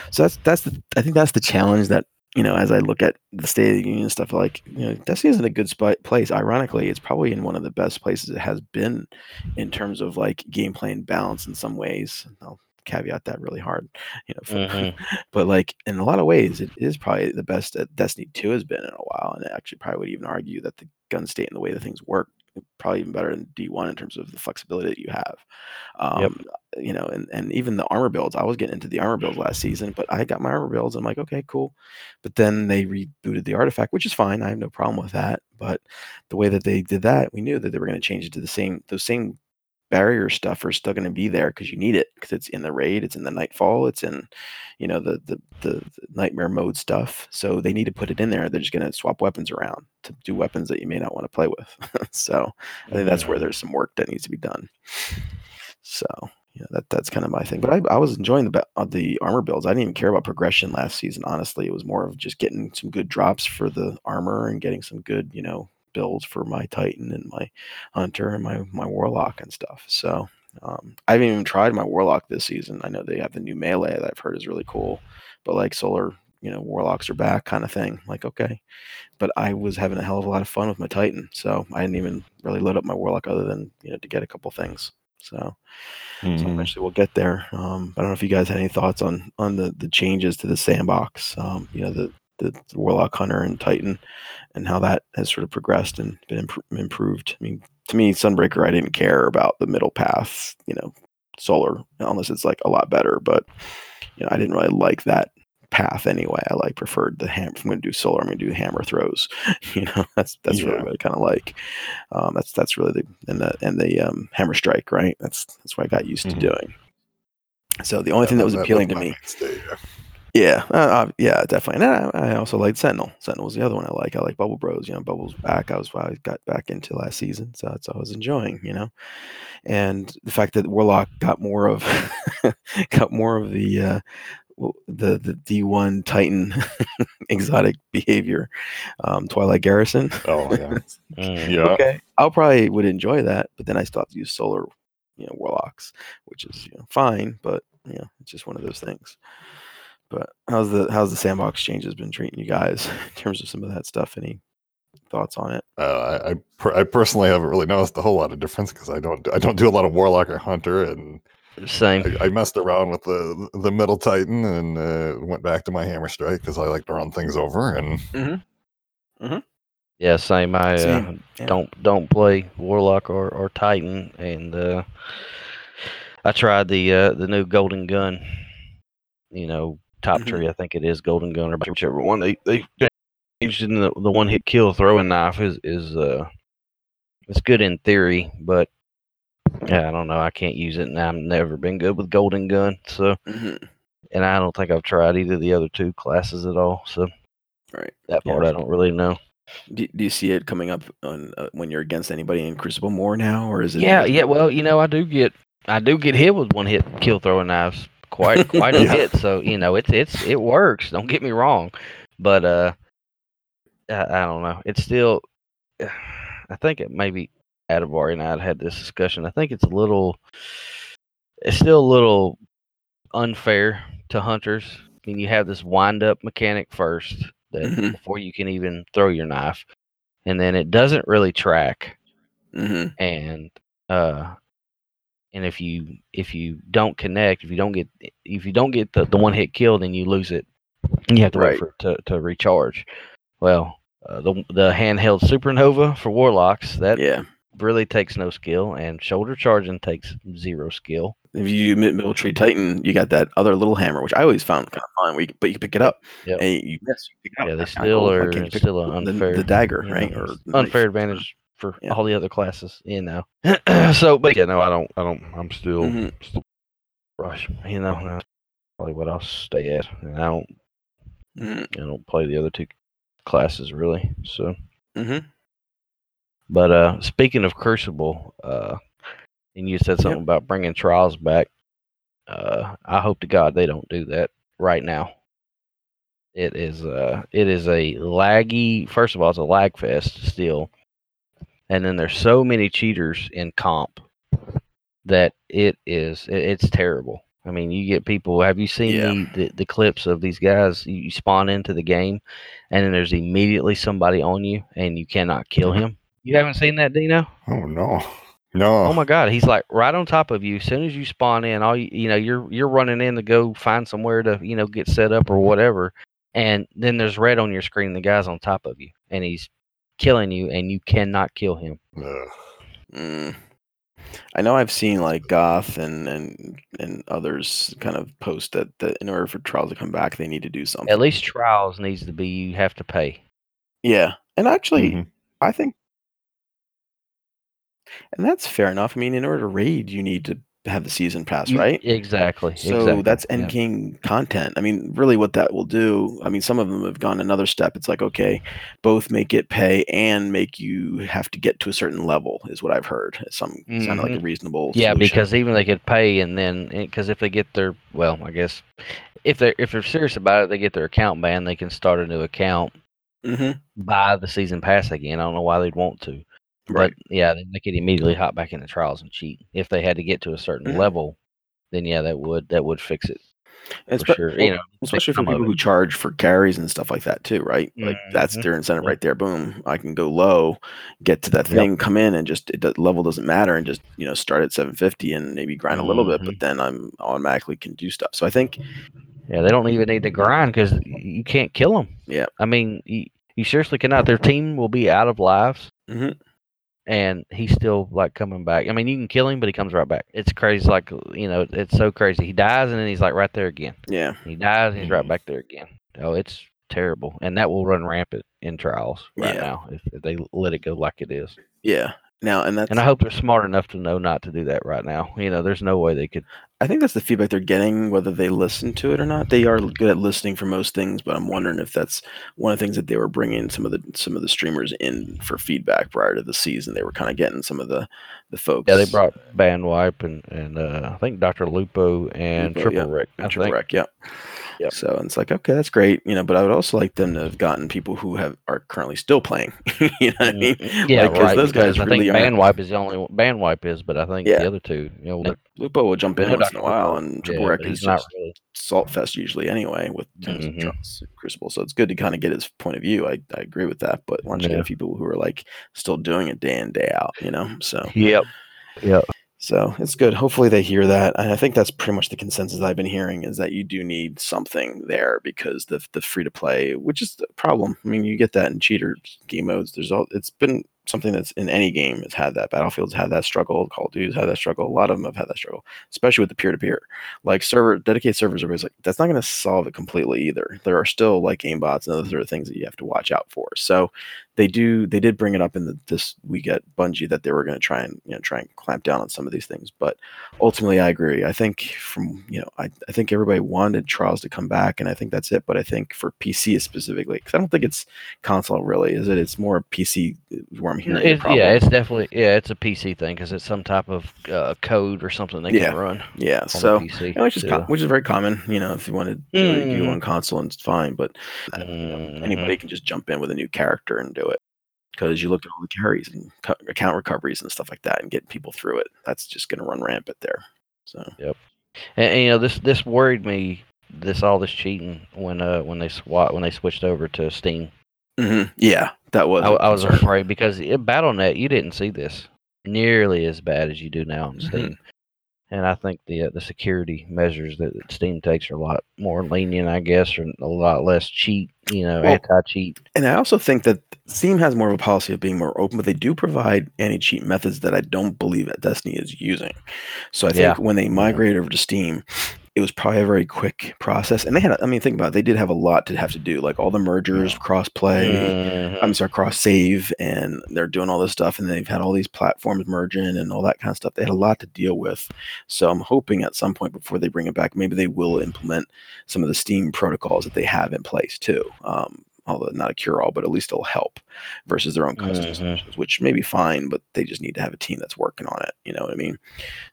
So that's that's the, I think that's the challenge that, you know, as I look at the State of the Union stuff, like, you know, Destiny isn't a good spot, place. Ironically, it's probably in one of the best places it has been in terms of like gameplay and balance in some ways. I'll caveat that really hard, you know, for, mm-hmm. but like in a lot of ways, it is probably the best that Destiny two has been in a while. And I actually probably would even argue that the gun state and the way that things work probably even better than D one in terms of the flexibility that you have, um yep. you know, and and even the armor builds. I was getting into the armor builds last season, but I got my armor builds. I'm like, okay, cool. But then they rebooted the artifact, which is fine. I have no problem with that. But the way that they did that, we knew that they were going to change it to the same. Those same barrier stuff are still going to be there because you need it because it's in the raid, it's in the nightfall, it's in, you know, the the the, the nightmare mode stuff. So they need to put it in there. They're just going to swap weapons around to do weapons that you may not want to play with. So I think that's where there's some work that needs to be done. So yeah, that that's kind of my thing. But I, I was enjoying the the armor builds. I didn't even care about progression last season. Honestly, it was more of just getting some good drops for the armor and getting some good, you know, builds for my Titan and my Hunter and my my Warlock and stuff. So um I haven't even tried my Warlock this season. I know they have the new melee that I've heard is really cool, but like solar, you know, Warlocks are back kind of thing. Like, okay, but I was having a hell of a lot of fun with my Titan, so I didn't even really load up my Warlock other than, you know, to get a couple things. So, mm. so eventually we'll get there. um I don't know if you guys had any thoughts on on the the changes to the sandbox, um you know, the The, the Warlock, Hunter, and Titan, and how that has sort of progressed and been imp- improved. I mean, to me, Sunbreaker, I didn't care about the middle path, you know, solar, unless it's like a lot better. But, you know, I didn't really like that path anyway. I like preferred the hammer. If I'm going to do solar, I'm going to do hammer throws. You know, that's that's yeah. really what I kind of like. Um, that's that's really the and the and the um, hammer strike, right? That's that's what I got used mm-hmm. to doing. So the only yeah, thing that was that, appealing that, to me. Day, yeah. Yeah, uh, yeah, definitely. And I, I also liked Sentinel. Sentinel was the other one I like. I like Bubble Bros. You know, Bubble's back. I was why I got back into last season, so that's what I was enjoying. You know, and the fact that Warlock got more of got more of the uh, the the D one Titan exotic behavior, um, Twilight Garrison. Oh yeah, mm, yeah. Okay, I'll probably would enjoy that, but then I still have to use solar, you know, Warlocks, which is, you know, fine, but you know, it's just one of those things. But how's the how's the sandbox changes been treating you guys in terms of some of that stuff? Any thoughts on it? Uh, I I, per- I personally haven't really noticed a whole lot of difference because I don't I don't do a lot of Warlock or Hunter, and same. I, I messed around with the the middle Titan and uh, went back to my hammer strike because I like to run things over and. Mm-hmm. Mm-hmm. Yeah, same. I same. Uh, yeah. don't don't play Warlock or, or Titan, and uh, I tried the uh, the new Golden Gun. You know. Top mm-hmm. tree, I think it is Golden Gun or whichever one. They they changed in the, the one hit kill throwing knife is is uh it's good in theory, but yeah, I don't know. I can't use it, and I've never been good with Golden Gun. So, mm-hmm. and I don't think I've tried either of the other two classes at all. So, right, that part yeah. I don't really know. Do, do you see it coming up on uh, when you're against anybody in Crucible more now, or is it? Yeah, yeah. Well, you know, I do get I do get hit with one hit kill throwing knives. Quite, quite a yeah. bit. So you know, it's it's it works. Don't get me wrong, but uh, I, I don't know. It's still, I think it maybe Atavari and I had, had this discussion. I think it's a little, it's still a little unfair to hunters. I mean, you have this wind up mechanic first that mm-hmm. before you can even throw your knife, and then it doesn't really track, mm-hmm. and uh. And if you if you don't connect, if you don't get if you don't get the, the one hit kill, then you lose it and you have to right. wait for it to, to recharge. Well, uh, the the handheld Supernova for Warlocks, that yeah. really takes no skill, and shoulder charging takes zero skill. If you do military Titan, you got that other little hammer, which I always found kind of fun, but you can pick it up. Yep. And you miss, you pick it up. Yeah, they still are like, still an unfair. The, the dagger, you know, right? Or unfair advantage for yeah. all the other classes, you know. So, but yeah, no, I don't, I don't, I'm still, mm-hmm. still rush, you know. That's probably what I'll stay at. And I don't, mm-hmm. I don't play the other two classes really. So, mm-hmm. but uh, speaking of Crucible, uh, and you said something yep. about bringing Trials back. Uh, I hope to God they don't do that right now. It is uh, it is a laggy. First of all, it's a lag fest still, and then there's so many cheaters in comp that it is it, it's terrible. I mean, you get people. Have you seen yeah. the, the, the clips of these guys? You spawn into the game, and then there's immediately somebody on you, and you cannot kill him. You haven't seen that, Dino? Oh no. No. Oh my God, he's like right on top of you. As soon as you spawn in, all you, you know, you're you're running in to go find somewhere to, you know, get set up or whatever, and then there's red on your screen. The guy's on top of you, and he's killing you, and you cannot kill him. Mm. I know I've seen like Goth and, and and others kind of post that that in order for Trials to come back, they need to do something. At least Trials needs to be you have to pay. Yeah, and actually, mm-hmm. I think. And that's fair enough. I mean, in order to raid, you need to have the season pass, right? Exactly. So exactly. that's end yeah. game content. I mean, really what that will do, I mean, some of them have gone another step. It's like, okay, both make it pay and make you have to get to a certain level is what I've heard. Some mm-hmm. sounded like a reasonable Yeah, solution. Because even they could pay and then, because if they get their, well, I guess, if they're, if they're serious about it, they get their account banned, they can start a new account, mm-hmm. buy the season pass again. I don't know why they'd want to. Right. But yeah, they could immediately hop back into Trials and cheat. If they had to get to a certain mm-hmm. level, then yeah, that would that would fix it. For spe- sure. Well, you know, especially for people who charge for carries and stuff like that too, right? Mm-hmm. Like that's their incentive right there. Boom, I can go low, get to that thing, yep. come in, and just it, the level doesn't matter, and just you know start at seven fifty and maybe grind a little mm-hmm. bit, but then I'm automatically can do stuff. So I think, yeah, they don't even need to grind because you can't kill them. Yeah, I mean, you, you seriously cannot. Their team will be out of lives. Mm-hmm. And he's still like coming back. I mean, you can kill him, but he comes right back. It's crazy. Like, you know, it's so crazy. He dies and then he's like right there again. Yeah. He dies and he's right back there again. Oh, it's terrible. And that will run rampant in Trials right yeah. now if, if they let it go like it is. Yeah. Now, and that's, and I hope they're smart enough to know not to do that right now. You know, there's no way they could. I think that's the feedback they're getting, whether they listen to it or not. They are good at listening for most things, but I'm wondering if that's one of the things that they were bringing some of the some of the streamers in for feedback prior to the season. They were kind of getting some of the, the folks. Yeah, they brought Bandwipe and and uh, I think Doctor Lupo and Lupo, Triple yeah. Rick. I Triple think. Rick, yeah. Yep. So and it's like, okay, that's great, you know. But I would also like them to have gotten people who have are currently still playing. You know what I mean? Yeah, like, right. Those guys I really think Bandwipe is the only one. Bandwipe is, but I think yeah. the other two, you know, Lupo will jump in once in a while, and Triple yeah, Rec is not really salt fest usually anyway with mm-hmm. Trials, Crucible. So it's good to kind of get his point of view. I, I agree with that, but why don't you yeah. get people who are like still doing it day in day out, you know? So yep, yep. So it's good. Hopefully they hear that. And I think that's pretty much the consensus I've been hearing is that you do need something there because the the free to play, which is the problem. I mean, you get that in cheater game modes. There's all it's been something that's in any game has had that. Battlefield's had that struggle. Call of Duty's had that struggle. A lot of them have had that struggle, especially with the peer to peer. Like server dedicated servers, everybody's like that's not going to solve it completely either. There are still like aim bots and other sort of things that you have to watch out for. So they do they did bring it up in the, this week at Bungie that they were going to try and you know try and clamp down on some of these things. But ultimately, I agree. I think from you know I, I think everybody wanted Trials to come back, and I think that's it. But I think for P C specifically, because I don't think it's console really, is it? It's more P C where I'm hearing it, yeah, it's definitely yeah, it's a P C thing because it's some type of uh, code or something they yeah. can run. Yeah, so P C, you know, which is so. com- which is very common. You know, if you wanted mm. to do on console, and it's fine. But uh, you know, mm-hmm. anybody can just jump in with a new character and do it. Because you look at all the carries and co- account recoveries and stuff like that, and getting people through it, that's just going to run rampant there. So yep, and, and you know this this worried me this all this cheating when uh when they swat when they switched over to Steam. Mm-hmm. Yeah, that was I, I was afraid because at Battle dot net you didn't see this nearly as bad as you do now on mm-hmm. Steam, And I think the uh, the security measures that Steam takes are a lot more lenient, I guess, or a lot less cheat, you know, well, anti-cheat. And I also think that Steam has more of a policy of being more open, but they do provide anti-cheat methods that I don't believe that Destiny is using. So I think yeah. when they migrated over to Steam, it was probably a very quick process. And they had, I mean, think about it. They did have a lot to have to do, like all the mergers, cross-play, mm-hmm. I'm sorry, cross-save, and they're doing all this stuff. And they've had all these platforms merging and all that kind of stuff. They had a lot to deal with. So I'm hoping at some point before they bring it back, maybe they will implement some of the Steam protocols that they have in place too. Um, although not a cure-all, but at least it'll help versus their own custom solutions, mm-hmm. which may be fine, but they just need to have a team that's working on it. You know what I mean?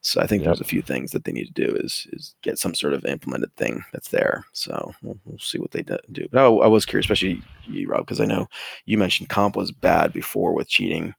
So I think yep. there's a few things that they need to do is is get some sort of implemented thing that's there. So we'll, we'll see what they do. But I, I was curious, especially you, Rob, because I know you mentioned comp was bad before with cheating.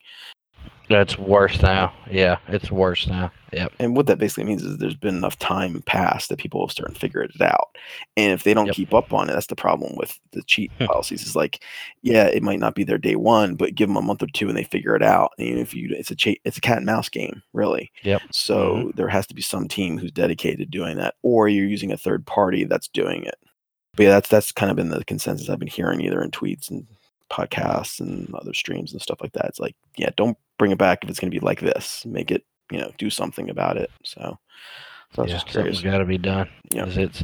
That's worse now. Yeah, it's worse now. Yep. And what that basically means is there's been enough time passed that people will start and figure it out. And if they don't yep. keep up on it, that's the problem with the cheat policies. It's like, yeah, it might not be their day one, but give them a month or two and they figure it out. And if you, it's a cha- it's a cat and mouse game, really. Yep. So mm-hmm. there has to be some team who's dedicated to doing that, or you're using a third party that's doing it. But yeah, that's that's kind of been the consensus I've been hearing, either in tweets and podcasts and other streams and stuff like that. It's like, yeah, don't bring it back if it's going to be like this. Make it, you know, do something about it. So, so I was yeah, just curious. Something's got to be done. Yeah, it's.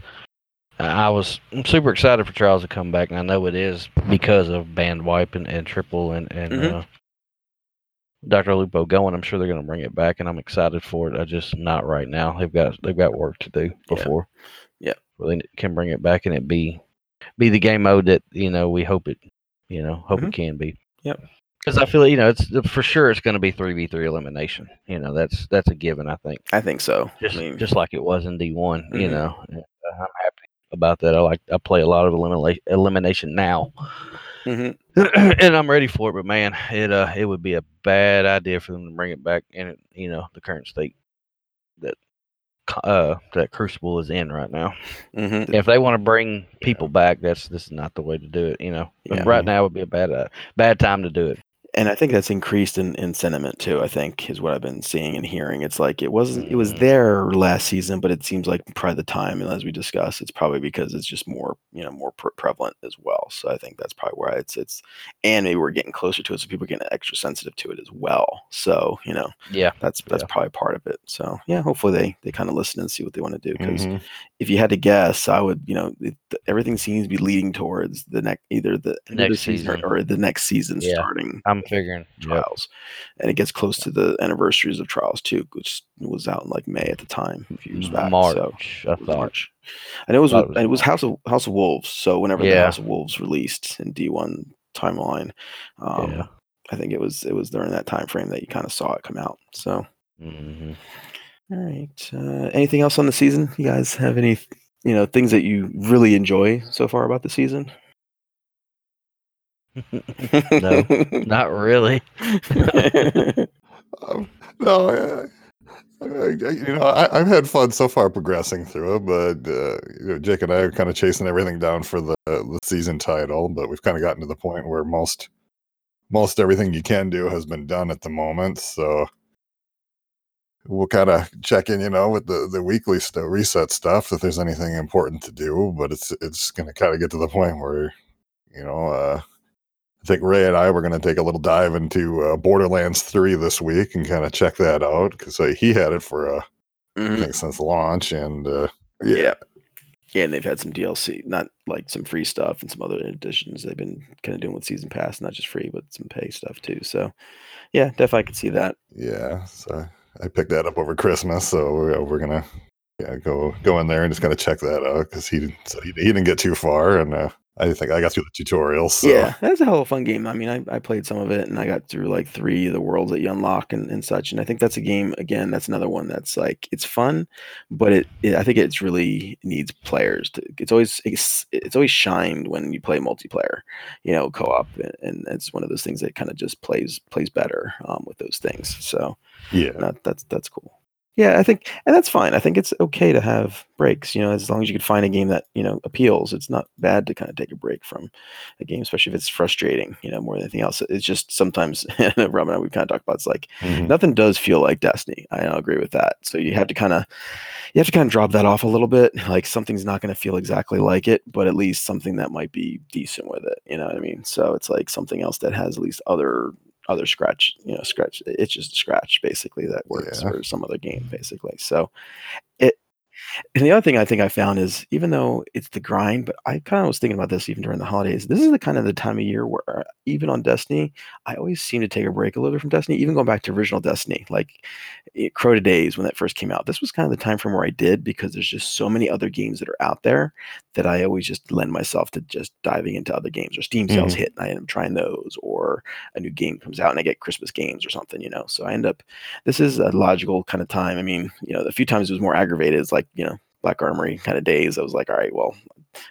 I was I'm super excited for Trials to come back, and I know it is because of band wiping and triple and and mm-hmm. uh, Doctor Lupo going. I'm sure they're going to bring it back, and I'm excited for it. I just not right now. They've got they've got work to do before. Yeah, yeah. Well, they can bring it back and it be be the game mode that you know we hope it. You know, hope mm-hmm. it can be. Yep. Because I feel, you know, it's for sure it's going to be three v three elimination. You know, that's that's a given, I think. I think so. Just I mean, just like it was in D one, mm-hmm. you know. And I'm happy about that. I like I play a lot of elimina- elimination now. Mm-hmm. And I'm ready for it, but man, it uh it would be a bad idea for them to bring it back in, you know, the current state that uh that Crucible is in right now. Mm-hmm. If they want to bring people yeah. back, that's this is not the way to do it, you know. Yeah. Right now would be a bad uh, bad time to do it. And I think that's increased in, in sentiment too, I think, is what I've been seeing and hearing. It's like it wasn't it was there last season, but it seems like probably the time, and as we discussed, it's probably because it's just more, you know, more pre- prevalent as well. So I think that's probably why it's it's and maybe we're getting closer to it, so people are getting extra sensitive to it as well. So, you know, yeah, that's that's yeah. probably part of it. So yeah, hopefully they they kind of listen and see what they want to do. Because mm-hmm. if you had to guess, I would, you know, it, everything seems to be leading towards the next either the next end of the season, season or the next season yeah. starting. I'm figuring Trials, yep. and it gets close to the anniversaries of Trials too, which was out in like May at the time, a few years back. March, so I thought. March. I know it was, it was, it was House of House of Wolves. So whenever yeah. the House of Wolves released in D one timeline, um, yeah. I think it was it was during that time frame that you kind of saw it come out. So, mm-hmm. all right. Uh, anything else on the season? You guys have any you know things that you really enjoy so far about the season? No, not really. um, no, I, I, you know, I, I've had fun so far progressing through it, but uh, you know, Jake and I are kind of chasing everything down for the the season title. But we've kind of gotten to the point where most most everything you can do has been done at the moment. So we'll kind of check in, you know, with the the weekly st- reset stuff if there's anything important to do. But it's it's going to kind of get to the point where, you know. Uh, I think Ray and I were going to take a little dive into uh, Borderlands three this week and kind of check that out because uh, he had it for uh, mm-hmm. I think since launch and uh, yeah. yeah, yeah, and they've had some D L C, not like some free stuff and some other additions they've been kind of doing with Season Pass, not just free but some pay stuff too. So yeah, definitely I could see that. Yeah, so I picked that up over Christmas, so we're, we're gonna yeah go go in there and just kind of check that out because he so he, he didn't get too far and. Uh, I think I got through the tutorials. So. Yeah, that's a hell of a fun game. I mean, I, I played some of it, and I got through like three of the worlds that you unlock and, and such. And I think that's a game, again, that's another one that's like, it's fun, but it, it I think it's really needs players. To, it's always it's, it's always shined when you play multiplayer, you know, co-op. And, and it's one of those things that kind of just plays plays better um, with those things. So yeah, that, that's that's cool. Yeah, I think, and that's fine. I think it's okay to have breaks, you know, as long as you can find a game that, you know, appeals. It's not bad to kind of take a break from a game, especially if it's frustrating, you know, more than anything else. It's just sometimes, Rob and I, we kind of talk about, it's like, mm-hmm. nothing does feel like Destiny. I agree with that. So you have to kind of, you have to kind of drop that off a little bit. Like, something's not going to feel exactly like it, but at least something that might be decent with it. You know what I mean? So it's like something else that has at least other other scratch, you know, scratch. It's just a scratch basically that works yeah. for some other game basically. So it, and the other thing I think I found is, even though it's the grind, but I kind of was thinking about this even during the holidays, this is the kind of the time of year where even on Destiny, I always seem to take a break a little bit from Destiny, even going back to original Destiny, like Crota Days when that first came out. This was kind of the time frame where I did, because there's just so many other games that are out there that I always just lend myself to just diving into other games, or Steam sales mm-hmm. hit and I end up trying those, or a new game comes out and I get Christmas games or something, you know? So I end up, this is a logical kind of time. I mean, you know, a few times it was more aggravated. It's like, you know, Black Armory kind of days. I was like, all right, well,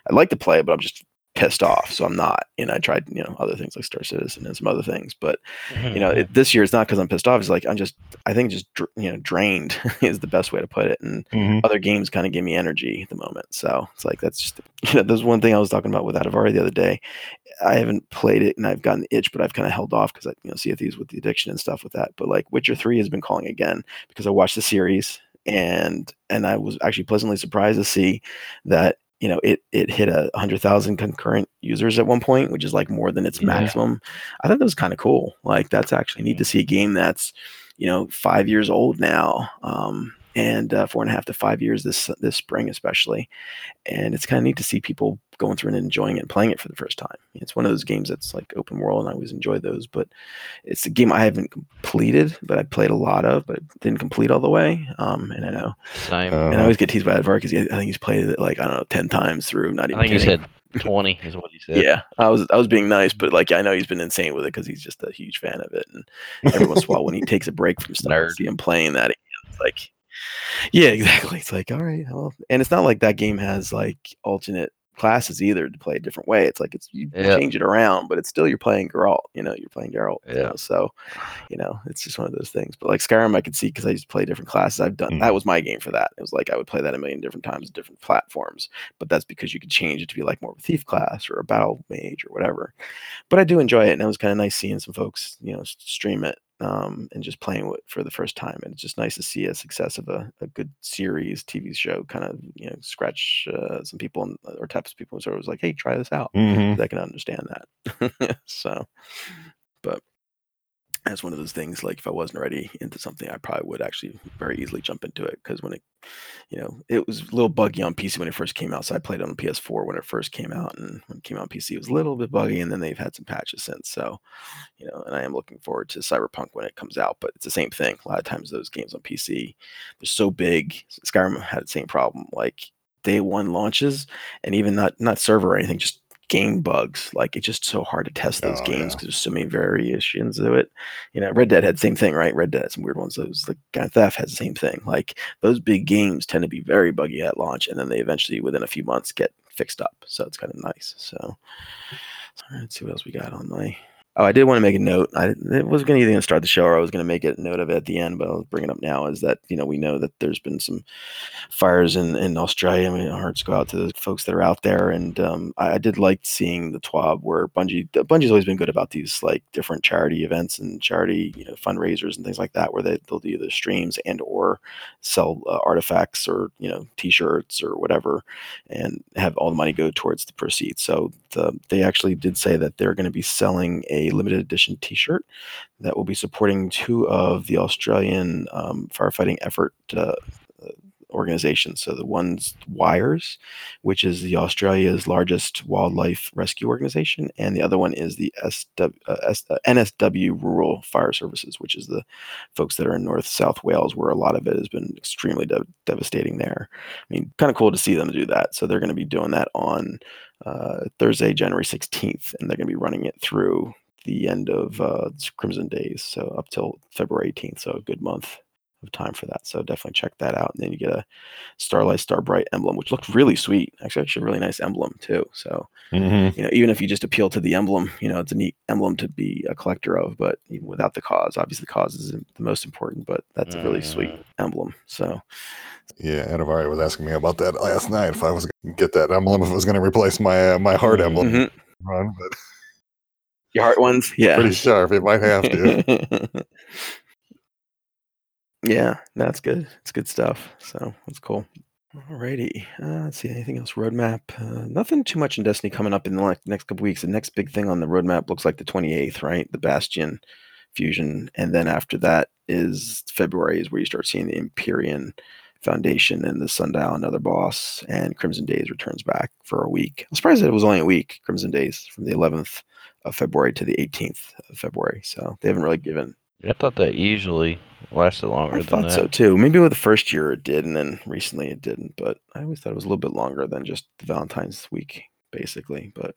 I'd like to play, but I'm just pissed off, so I'm not. And I tried, you know, other things like Star Citizen and some other things, but mm-hmm. you know, it, this year it's not because I'm pissed off. It's like I'm just, I think, just dr- you know, drained is the best way to put it. And mm-hmm. other games kind of give me energy at the moment, so it's like that's just, you know, there's one thing I was talking about with Atavari the other day. I haven't played it, and I've gotten the itch, but I've kind of held off because I, you know, Sea of Thieves with the addiction and stuff with that. But like Witcher three has been calling again because I watched the series, and and I was actually pleasantly surprised to see that, you know, it it hit a hundred thousand concurrent users at one point, which is like more than its yeah. maximum. I thought that was kind of cool. Like, that's actually neat to see a game that's, you know, five years old now, um, and uh, four and a half to five years this this spring especially. And it's kind of neat to see people going through and enjoying it and playing it for the first time. It's one of those games that's like open world, and I always enjoy those, but it's a game I haven't completed, but I played a lot of, but didn't complete all the way. Um, and I know, Same. and I always get teased by Advar because I think he's played it like, I don't know, ten times through, not even I think kidding. He said twenty is what he said. Yeah, I was I was being nice, but like I know he's been insane with it because he's just a huge fan of it. And every once in a while when he takes a break from stuff, I see him playing that again. It's like, yeah, exactly. It's like, all right, well, and it's not like that game has like alternate classes either to play a different way. It's like it's you yeah. change it around, but it's still you're playing Geralt, you know, you're playing Geralt. Yeah. You know, so, you know, it's just one of those things. But like Skyrim, I could see because I used to play different classes. I've done mm. that was my game for that. It was like I would play that a million different times, different platforms. But that's because you could change it to be like more of a thief class or a battle mage or whatever. But I do enjoy it, and it was kind of nice seeing some folks, you know, stream it. Um, and just playing with for the first time, and it's just nice to see a success of a, a good series, T V show, kind of, you know, scratch uh, some people in, or types of people who sort of was like, hey, try this out. Mm-hmm. I can understand that. So, but that's one of those things. Like if I wasn't already into something, I probably would actually very easily jump into it, because when it, you know, it was a little buggy on P C when it first came out. So I played it on P S four when it first came out, and when it came out on P C, it was a little bit buggy, and then they've had some patches since. So, you know, and I am looking forward to Cyberpunk when it comes out, but it's the same thing. A lot of times those games on P C, they're so big. Skyrim had the same problem. Like day one launches, and even not not server or anything, just game bugs. Like it's just so hard to test those oh, games because yeah. there's so many variations of it. You know, Red Dead had the same thing, right? Red Dead had some weird ones. Those like Grand Theft has the same thing. Like those big games tend to be very buggy at launch, and then they eventually within a few months get fixed up. So it's kind of nice. So, all right, let's see what else we got on my. Oh, I did want to make a note. I it was going to either start the show or I was going to make a note of it at the end, but I'll bring it up now. Is that, you know, we know that there's been some fires in, in Australia. I mean, our hearts go out to the folks that are out there. And um, I, I did like seeing the TWAB where Bungie, Bungie's always been good about these like different charity events and charity, you know, fundraisers and things like that, where they, they'll do either streams and or sell uh, artifacts or, you know, T-shirts or whatever, and have all the money go towards the proceeds. So the, they actually did say that they're going to be selling a A limited edition T-shirt that will be supporting two of the Australian um, firefighting effort uh, organizations. So the one's WIRES, which is the Australia's largest wildlife rescue organization, and the other one is the S W, uh, S, uh, N S W Rural Fire Services, which is the folks that are in North South Wales, where a lot of it has been extremely de- devastating there. I mean, kind of cool to see them do that. So they're going to be doing that on uh, Thursday, January sixteenth, and they're going to be running it through the end of uh, Crimson Days, so up till February eighteenth, so a good month of time for that. So definitely check that out. And then you get a Starlight Starbright emblem, which looked really sweet. Actually, actually a really nice emblem too. So, mm-hmm. you know, even if you just appeal to the emblem, you know, it's a neat emblem to be a collector of, but even without the cause, obviously the cause is the most important, but that's a really uh, sweet emblem. So, yeah, Atavari was asking me about that last night, if I was going to get that emblem, if it was going to replace my, uh, my heart emblem. Mm-hmm. Run, but your heart ones? Yeah. Pretty sharp. It might have to. Yeah, that's good. It's good stuff. So that's cool. Alrighty. Uh, let's see. Anything else? Roadmap. Uh, nothing too much in Destiny coming up in the next couple weeks. The next big thing on the roadmap looks like the twenty-eighth, right? The Bastion fusion. And then after that is February is where you start seeing the Empyrean Foundation and the Sundial, another boss, and Crimson Days returns back for a week. I'm surprised that it was only a week, Crimson Days, from the eleventh of February to the eighteenth of February. So they haven't really given. I thought that usually lasted longer than that. I thought so too. Maybe with the first year it did, and then recently it didn't. But I always thought it was a little bit longer than just the Valentine's week, basically. But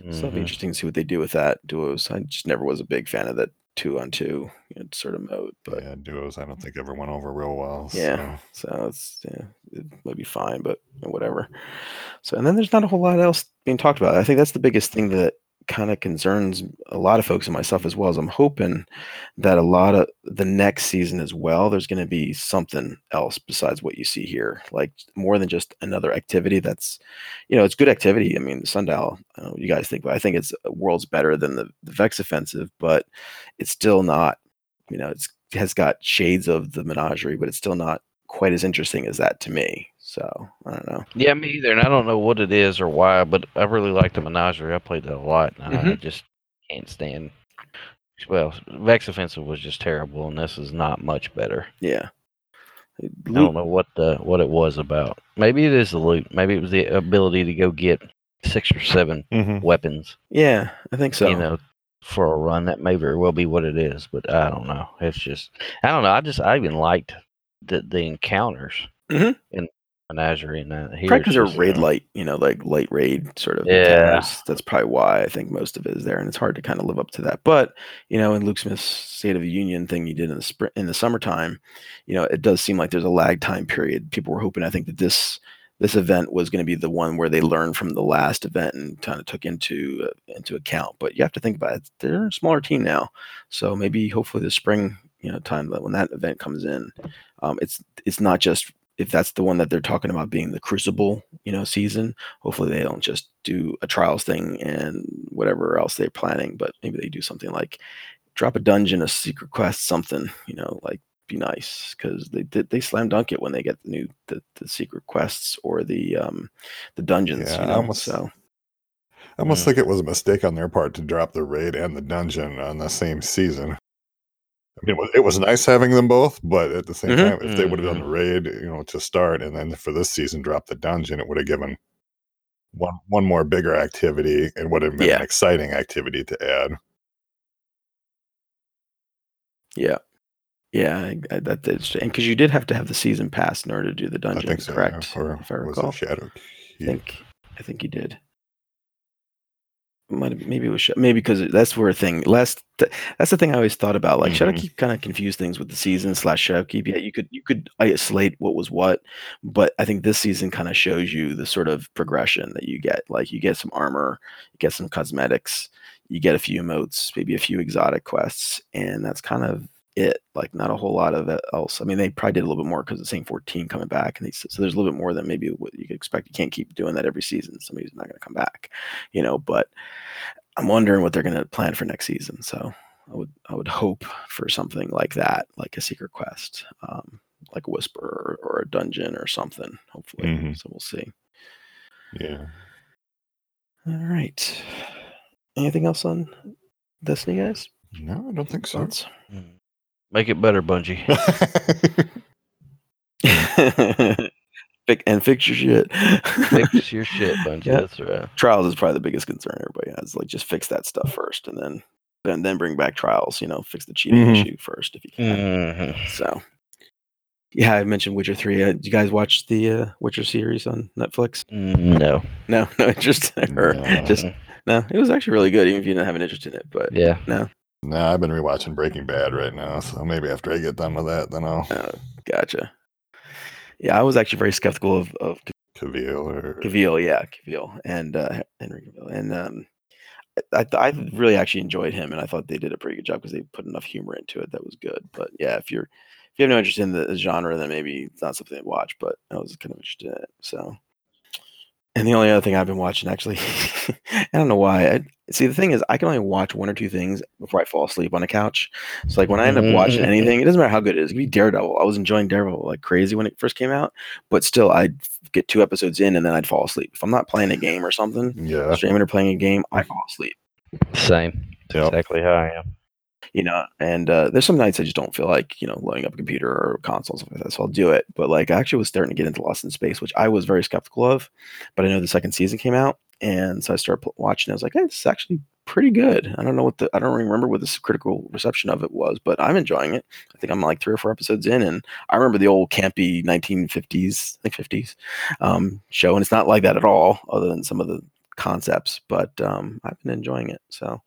mm-hmm. so it'll be interesting to see what they do with that duos. I just never was a big fan of that two on two, you know, sort of mode, but yeah, duos I don't think ever went over real well. So. Yeah, so it's yeah, it might be fine, but whatever. So and then there's not a whole lot else being talked about. I think that's the biggest thing that kind of concerns a lot of folks and myself as well. As I'm hoping that a lot of the next season as well, there's going to be something else besides what you see here, like more than just another activity. That's, you know, it's good activity. I mean, the Sundial, I don't know what you guys think, but I think it's worlds better than the, the Vex Offensive, but it's still not, you know, it's has got shades of the Menagerie, but it's still not quite as interesting as that to me. So I don't know. Yeah, me either, and I don't know what it is or why, but I really like the Menagerie. I played that a lot, and mm-hmm. I just can't stand. Well, Vex Offensive was just terrible, and this is not much better. Yeah, I don't know what the what it was about. Maybe it is the loot. Maybe it was the ability to go get six or seven mm-hmm. weapons. Yeah, I think so. You know, for a run, that may very well be what it is, but I don't know. It's just I don't know. I just I even liked the the encounters mm-hmm. and. Menagerie and that. Here practice are raid light, you know, like light raid sort of. Yeah, encounters. That's probably why I think most of it is there, and it's hard to kind of live up to that. But you know, in Luke Smith's State of the Union thing you did in the spring, in the summertime, you know, it does seem like there's a lag time period. People were hoping, I think, that this this event was going to be the one where they learned from the last event and kind of took into uh, into account. But you have to think about it; they're a smaller team now, so maybe hopefully this spring, you know, time that when that event comes in, um, it's it's not just. If that's the one that they're talking about being the Crucible, you know, season, hopefully they don't just do a Trials thing and whatever else they're planning, but maybe they do something like drop a dungeon, a secret quest, something, you know, like be nice because they did they slam dunk it when they get the new the, the secret quests or the um the dungeons. Yeah, you know? I almost, so I almost yeah. think it was a mistake on their part to drop the raid and the dungeon on the same season. I mean, it was nice having them both, but at the same mm-hmm. time, if they would have done the raid, you know, to start, and then for this season drop the dungeon, it would have given one one more bigger activity and would have been yeah. an exciting activity to add. Yeah, yeah, I, I, that is, and because you did have to have the season pass in order to do the dungeon, I think so, correct? Yeah, or, if I recall, was it Shadowkeep? I think I think you did. Might have, maybe it was maybe because that's where a thing last th- that's the thing I always thought about, like mm-hmm. Shadowkeep kind of confused things with the season slash Shadowkeep. Yeah, you could you could isolate what was what, but I think this season kind of shows you the sort of progression that you get. Like you get some armor, you get some cosmetics, you get a few emotes, maybe a few exotic quests, and that's kind of it. Like not a whole lot of it else. I mean, they probably did a little bit more because of Saint fourteen coming back, and they, so there's a little bit more than maybe what you could expect. You can't keep doing that every season. Somebody's not going to come back, you know. But I'm wondering what they're going to plan for next season. So I would I would hope for something like that, like a secret quest, um, like a whisper or, or a dungeon or something. Hopefully, mm-hmm. so we'll see. Yeah. All right. Anything else on Destiny, guys? No, I don't think so. Make it better, Bungie. And fix your shit. Fix your shit, Bungie. Yeah. That's right. Trials is probably the biggest concern everybody has. Like, just fix that stuff first, and then, and then bring back Trials. You know, fix the cheating mm-hmm. issue first if you can. Mm-hmm. So, yeah, I mentioned Witcher three. Uh, did you guys watch the uh, Witcher series on Netflix? No, no, no interest. Or no. Just no. It was actually really good, even if you didn't have an interest in it. But yeah, no. Nah, I've been rewatching Breaking Bad right now, so maybe after I get done with that, then I'll. Uh, gotcha. Yeah, I was actually very skeptical of of Cavill or Cavill, yeah, Cavill and uh, Henry Cavill, and um, I I really actually enjoyed him, and I thought they did a pretty good job because they put enough humor into it that was good. But yeah, if you're if you have no interest in the genre, then maybe it's not something to watch. But I was kind of interested in it, so. And the only other thing I've been watching, actually, I don't know why. I, see, the thing is, I can only watch one or two things before I fall asleep on a couch. So, like, when I end up watching anything, it doesn't matter how good it is. It could be Daredevil. I was enjoying Daredevil like crazy when it first came out, but still, I'd get two episodes in and then I'd fall asleep. If I'm not playing a game or something, yeah, streaming or playing a game, I fall asleep. Same. Yep. Exactly how I am. You know, and uh, there's some nights I just don't feel like, you know, loading up a computer or console, stuff like that, so I'll do it. But like, I actually was starting to get into Lost in Space, which I was very skeptical of, but I know the second season came out, and so I started watching. I was like, hey, this is actually pretty good. I don't know what the, I don't remember what the critical reception of it was, but I'm enjoying it. I think I'm like three or four episodes in, and I remember the old campy nineteen fifties, I think fifties um, show, and it's not like that at all, other than some of the concepts. But um, I've been enjoying it, so.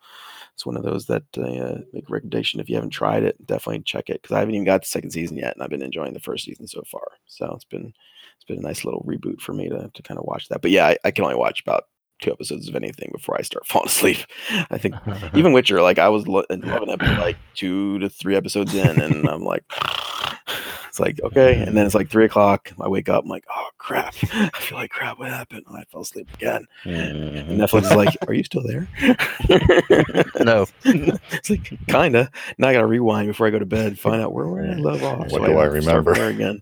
It's one of those that uh, make recommendation. If you haven't tried it, definitely check it, because I haven't even got the second season yet, and I've been enjoying the first season so far. So it's been it's been a nice little reboot for me to to kind of watch that. But yeah, I, I can only watch about two episodes of anything before I start falling asleep. I think even Witcher, like I was lo- loving it, like two to three episodes in, and I'm like, it's like okay, and then it's like three o'clock. I wake up, I'm like, oh crap, I feel like crap. What happened? And I fell asleep again. Mm-hmm. And Netflix is like, are you still there? No, it's like kinda. Now I gotta rewind before I go to bed and find out where where I left off. What so do I, I remember again?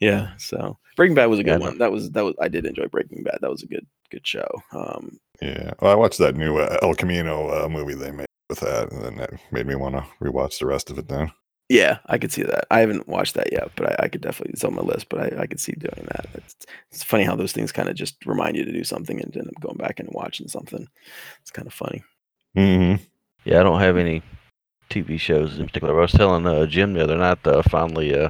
Yeah, so Breaking Bad was a good yeah, one. That was that was I did enjoy Breaking Bad. That was a good good show. Um, yeah, well, I watched that new uh, El Camino uh, movie they made with that, and then that made me want to rewatch the rest of it. Then yeah, I could see that. I haven't watched that yet, but I, I could definitely. It's on my list, but I, I could see doing that. It's, it's funny how those things kind of just remind you to do something and end up going back and watching something. It's kind of funny. Mm-hmm. Yeah, I don't have any T V shows in particular. I was telling uh, Jim the other night, uh, finally, uh,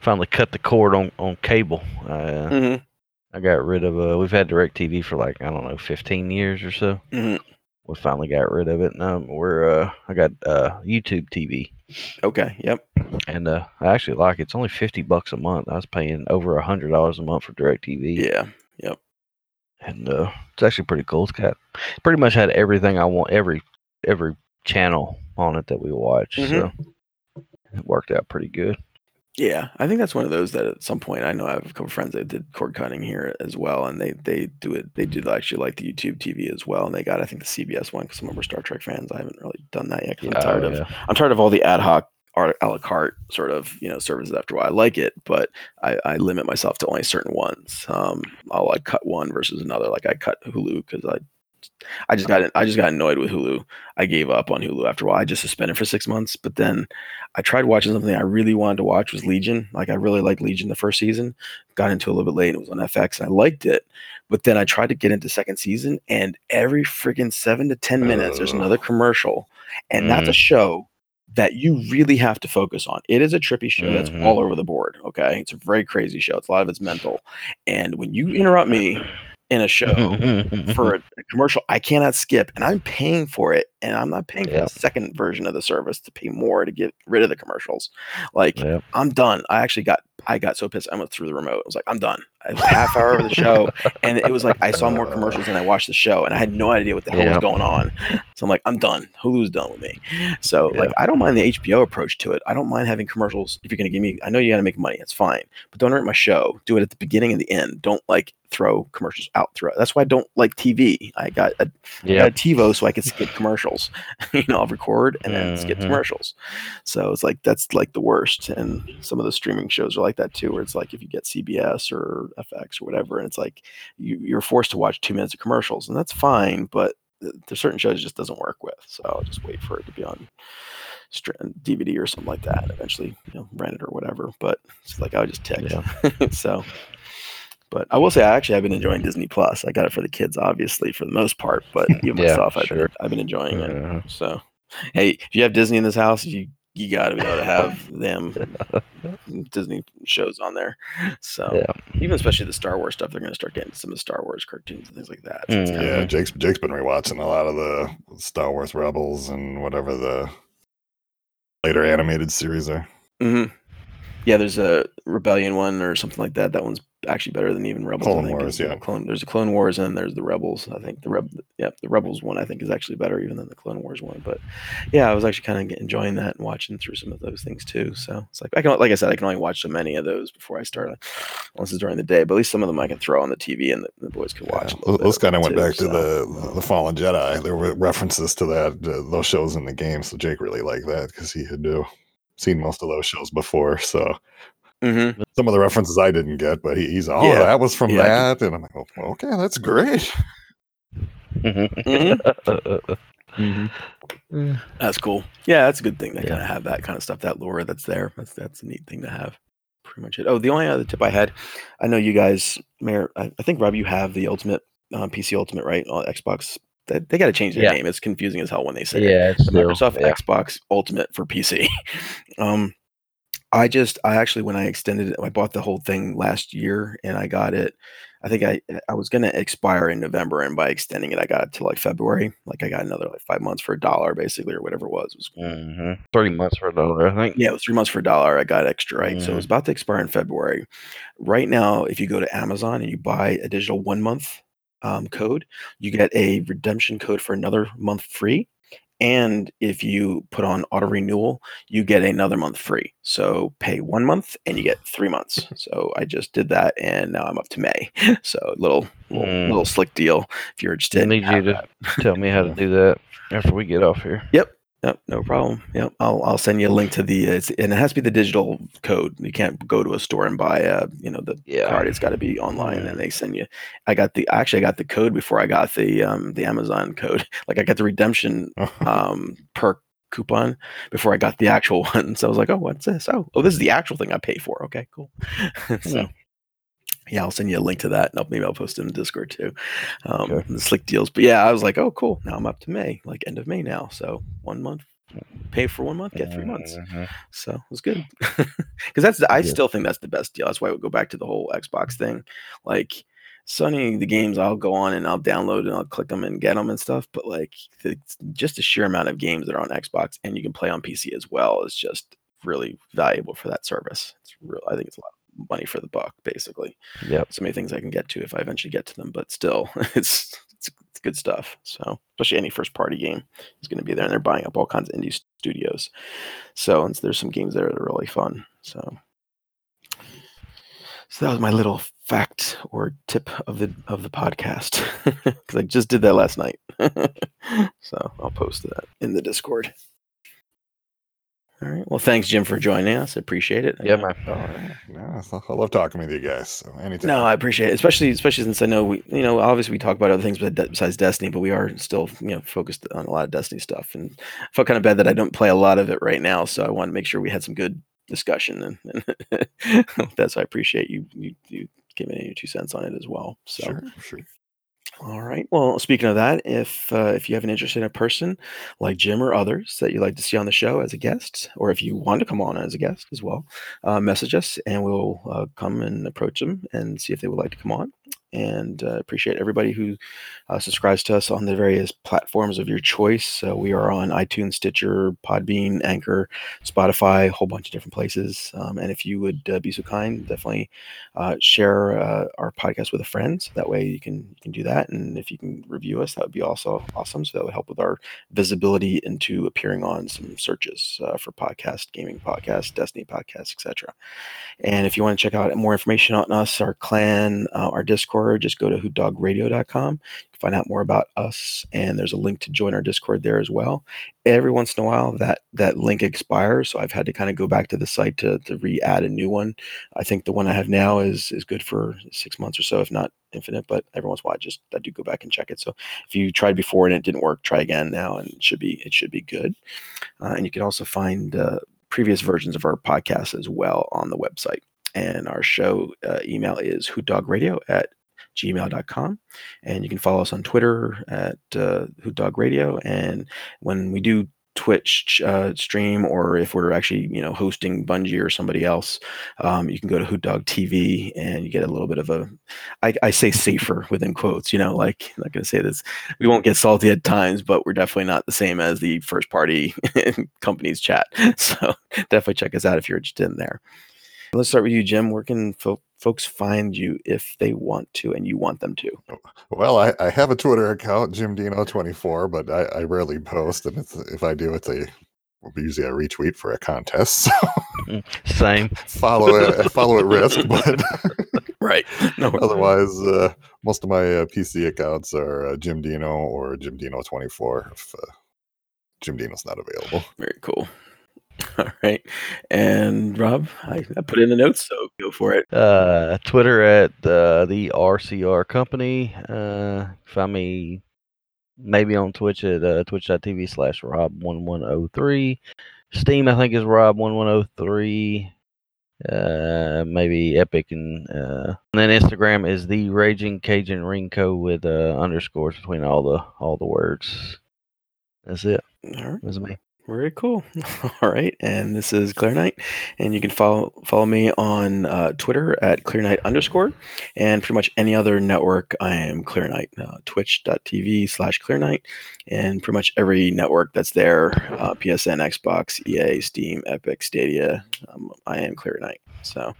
finally cut the cord on on cable. Uh, mm-hmm. I got rid of. Uh, we've had DirecTV for like I don't know, fifteen years or so. Mm-hmm. We finally got rid of it. And, um, we're uh, I got uh, YouTube T V. Okay. Yep. And uh, I actually like it. It's only fifty bucks a month. I was paying over a hundred dollars a month for DirecTV. Yeah. Yep. And uh, it's actually pretty cool. It's got pretty much had everything I want. Every every channel on it that we watch, mm-hmm. So it worked out pretty good. Yeah, I think that's one of those that at some point, I know I have a couple of friends that did cord cutting here as well, and they they do it. They did actually like the YouTube T V as well, and they got I think the C B S one because some of them are Star Trek fans. I haven't really done that yet. Cause I'm oh, tired yeah. of I'm tired of all the ad hoc a la carte sort of you know services. After a while, I like it, but I, I limit myself to only certain ones. Um, I'll like cut one versus another. Like I cut Hulu because I. I just got I just got annoyed with Hulu. I gave up on Hulu after a while. I just suspended for six months, but then I tried watching something I really wanted to watch was Legion. Like I really liked Legion the first season. Got into it a little bit late. And it was on F X and I liked it, but then I tried to get into second season and every freaking seven to ten minutes oh. there's another commercial, and mm. that's a show that you really have to focus on. It is a trippy show that's mm-hmm. all over the board. Okay, it's a very crazy show. It's a lot of it's mental, and when you interrupt me in a show for a, a commercial, I cannot skip, and I'm paying for it, and I'm not paying yep. for the second version of the service to pay more to get rid of the commercials. Like yep. I'm done. I actually got I got so pissed I went through the remote. I was like, I'm done. I was half hour of the show, and it was like I saw more commercials than I watched the show, and I had no idea what the hell yep. was going on. So I'm like, I'm done. Hulu's done with me. So yep. like I don't mind the H B O approach to it. I don't mind having commercials if you're gonna give me. I know you gotta make money. It's fine, but don't hurt my show. Do it at the beginning and the end. Don't like. Throw commercials out through. That's why I don't like T V. I got a, yep. I got a TiVo so I can skip commercials. you know, I'll record and then mm-hmm. skip commercials. So it's like that's like the worst. And some of the streaming shows are like that too, where it's like if you get C B S or F X or whatever, and it's like you, you're forced to watch two minutes of commercials, and that's fine. But there's certain shows it just doesn't work with. So I'll just wait for it to be on D V D or something like that. Eventually, you know, rent it or whatever. But it's like I would just text. Yeah. so. But I will say, I actually I've been enjoying Disney Plus. I got it for the kids, obviously, for the most part. But even yeah, myself, I've, sure. been, I've been enjoying it. Uh, so, hey, if you have Disney in this house, you you got to be able to have them Disney shows on there. So yeah. Even especially the Star Wars stuff, they're going to start getting some of the Star Wars cartoons and things like that. So mm. Yeah, of... Jake's Jake's been rewatching a lot of the Star Wars Rebels and whatever the later animated series are. Mm-hmm. Yeah, there's a Rebellion one or something like that. That one's actually better than even Rebels. Clone Wars, yeah. Clone, there's a Clone Wars and there's the Rebels. I think the Reb, yeah, the Rebels one I think is actually better even than the Clone Wars one. But yeah, I was actually kind of enjoying that and watching through some of those things too. So it's like I can, like I said, I can only watch so many of those before I start, unless it's during the day. But at least some of them I can throw on the T V and the, the boys can watch. Yeah, those kind of went too, back so. to the the Fallen Jedi. There were references to that uh, those shows in the game. So Jake really liked that because he had to. Seen most of those shows before, so mm-hmm. Some of the references I didn't get, but he, he's oh yeah. that was from yeah, that, can... and I'm like, oh, okay, that's great. Mm-hmm. Mm-hmm. That's cool. Yeah, that's a good thing to yeah. kind of have that kind of stuff, that lore that's there. That's that's a neat thing to have. Pretty much it. Oh, the only other tip I had, I know you guys, Mayor, I, I think Rob, you have the Ultimate um, P C Ultimate, right? On Xbox. They, they got to change their yeah. name. It's confusing as hell when they say yeah, it. It's Microsoft yeah. Xbox Ultimate for P C. um, I just, I actually, when I extended it, I bought the whole thing last year and I got it. I think I, I was going to expire in November, and by extending it, I got it to like February. Like I got another like five months for a dollar basically, or whatever it was. It was mm-hmm. Three months for a dollar, I think. Yeah, it was three months for a dollar. I got extra, right? Mm-hmm. So it was about to expire in February. Right now, if you go to Amazon and you buy a digital one month, Um, code, you get a redemption code for another month free, and if you put on auto renewal, you get another month free. So pay one month and you get three months. So I just did that, and now I'm up to May. So little little, mm. little slick deal. If you're interested, I need you to tell me how to do that after we get off here. Yep. Yep, no problem. Yep, I'll I'll send you a link to the uh, it's, and it has to be the digital code. You can't go to a store and buy a uh, you know the yeah. card. It's got to be online, yeah. and they send you. I got the actually I got the code before I got the um the Amazon code. Like I got the redemption um perk coupon before I got the actual one. So I was like, oh, what's this? Oh, oh, this is the actual thing I paid for. Okay, cool. So. Yeah, I'll send you a link to that, and I'll, maybe I'll post it in Discord too. Um, sure. The slick deals, but yeah, I was like, oh, cool. Now I'm up to May, like end of May now. So one month, pay for one month, get three months. Uh-huh. So it was good because that's. The, I yeah. still think that's the best deal. That's why I would go back to the whole Xbox thing. Like, Sony, the games I'll go on and I'll download and I'll click them and get them and stuff. But like, the, just the sheer amount of games that are on Xbox and you can play on P C as well is just really valuable for that service. It's real. I think it's a lot. Money for the buck, basically. Yeah, so many things I can get to if I eventually get to them, but still, it's it's, it's good stuff. So, especially any first party game is going to be there, and they're buying up all kinds of indie studios. So, and so there's some games there that are really fun. So, so that was my little fact or tip of the of the podcast because I just did that last night. So I'll post that in the Discord. All right. Well, thanks, Jim, for joining us. I appreciate it. Yeah, man. All right. Yeah, I love talking with you guys. So anytime. No, I appreciate it, especially especially since I know we, you know, obviously we talk about other things besides Destiny, but we are still, you know, focused on a lot of Destiny stuff. And I felt kind of bad that I don't play a lot of it right now, so I wanted to make sure we had some good discussion, and, and that's why I appreciate you you you giving your two cents on it as well. So. Sure. Sure. All right. Well, speaking of that, if uh, if you have an interest in a person like Jim or others that you'd like to see on the show as a guest, or if you want to come on as a guest as well, uh, message us and we'll uh, come and approach them and see if they would like to come on. And uh, appreciate everybody who uh, subscribes to us on the various platforms of your choice. So we are on iTunes, Stitcher, Podbean, Anchor, Spotify, a whole bunch of different places. Um, and if you would uh, be so kind, definitely uh, share uh, our podcast with a friend. So that way you can you can do that. And if you can review us, that would be also awesome. So that would help with our visibility into appearing on some searches uh, for podcast, gaming podcasts, Destiny podcasts, et cetera. And if you want to check out more information on us, our clan, uh, our Discord, just go to hoot dawg radio dot com. You can find out more about us, and there's a link to join our Discord there as well. Every once in a while, that that link expires, so I've had to kind of go back to the site to, to re-add a new one. I think the one I have now is is good for six months or so, if not infinite, but every once in a while I just I do go back and check it. So if you tried before and it didn't work, try again now, and it should be it should be good. Uh, and you can also find uh, previous versions of our podcast as well on the website. And our show uh, email is hoot dawg radio at gmail dot com, and you can follow us on Twitter at uh, Hoot Dawg Radio. And when we do Twitch uh, stream, or if we're actually, you know, hosting Bungie or somebody else, um, you can go to Hoot Dawg T V and you get a little bit of a, I, I say safer within quotes, you know, like, I'm not going to say this, we won't get salty at times, but we're definitely not the same as the first party companies chat. So definitely check us out if you're interested in there. Let's start with you, Jim. Where can fo- folks find you if they want to and you want them to? Well, I, I have a Twitter account, Jim Dino twenty-four, but I, I rarely post. And it's, if I do, it's a usually a retweet for a contest. So same. follow it, follow at risk. But right. No, otherwise, uh, most of my uh, P C accounts are uh, Jim Dino or Jim Dino twenty-four if uh, Jim Dino's not available. Very cool. All right. And Rob, I, I put in the notes, so go for it. Uh, Twitter at uh, the R C R Company. Uh, find me maybe on Twitch at uh, twitch.tv slash Rob one one oh three. Steam, I think, is Rob one one oh three. Uh, maybe Epic. And, uh, and then Instagram is the Raging Cajun Rinco with uh, underscores between all the all the words. That's it. All right. That's me. Very cool. All right. And this is ClearNite. And you can follow follow me on uh, Twitter at ClearNite underscore. And pretty much any other network, I am ClearNite. Uh, Twitch.tv slash ClearNite. And pretty much every network that's there, uh, P S N, Xbox, E A, Steam, Epic, Stadia, um, I am ClearNite. So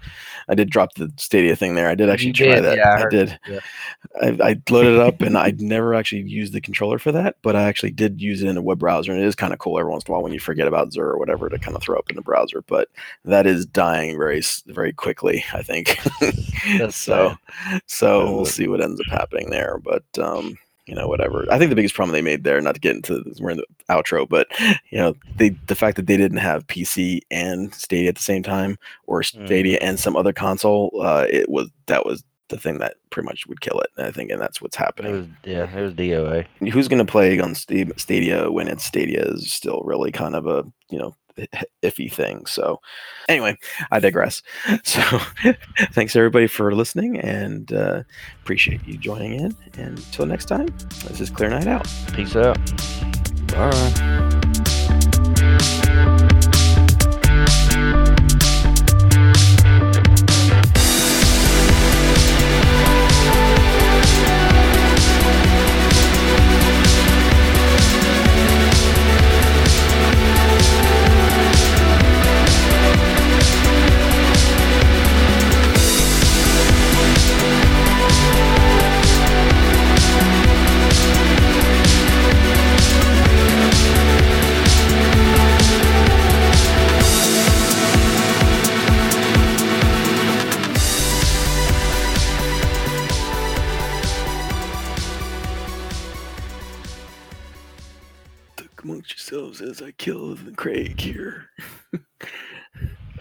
I did drop the Stadia thing there. I did actually you try did, that. Yeah, I, I did. Yeah. I, I loaded it up, and I never actually used the controller for that, but I actually did use it in a web browser, and it is kind of cool every once in a while when you forget about Xur or whatever to kind of throw up in the browser. But that is dying very, very quickly, I think. so, so we'll see what ends up happening there. But um, you know, whatever. I think the biggest problem they made there, not to get into this, we're in the outro, but you know, they, the fact that they didn't have P C and Stadia at the same time, or Stadia mm. and some other console, uh, it was that was the thing that pretty much would kill it, I think, and that's what's happening. It was, yeah, it was D O A. Who's going to play on Stadia when it's Stadia is still really kind of a, you know, iffy thing. So anyway, I digress. So thanks everybody for listening, and uh, appreciate you joining in, and until next time, this is ClearNite out. Peace out. Bye. As I kill the Craig here.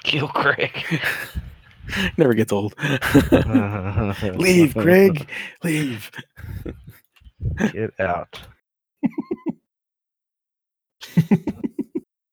Kill Craig. Never gets old. Leave, Craig. Leave. Get out.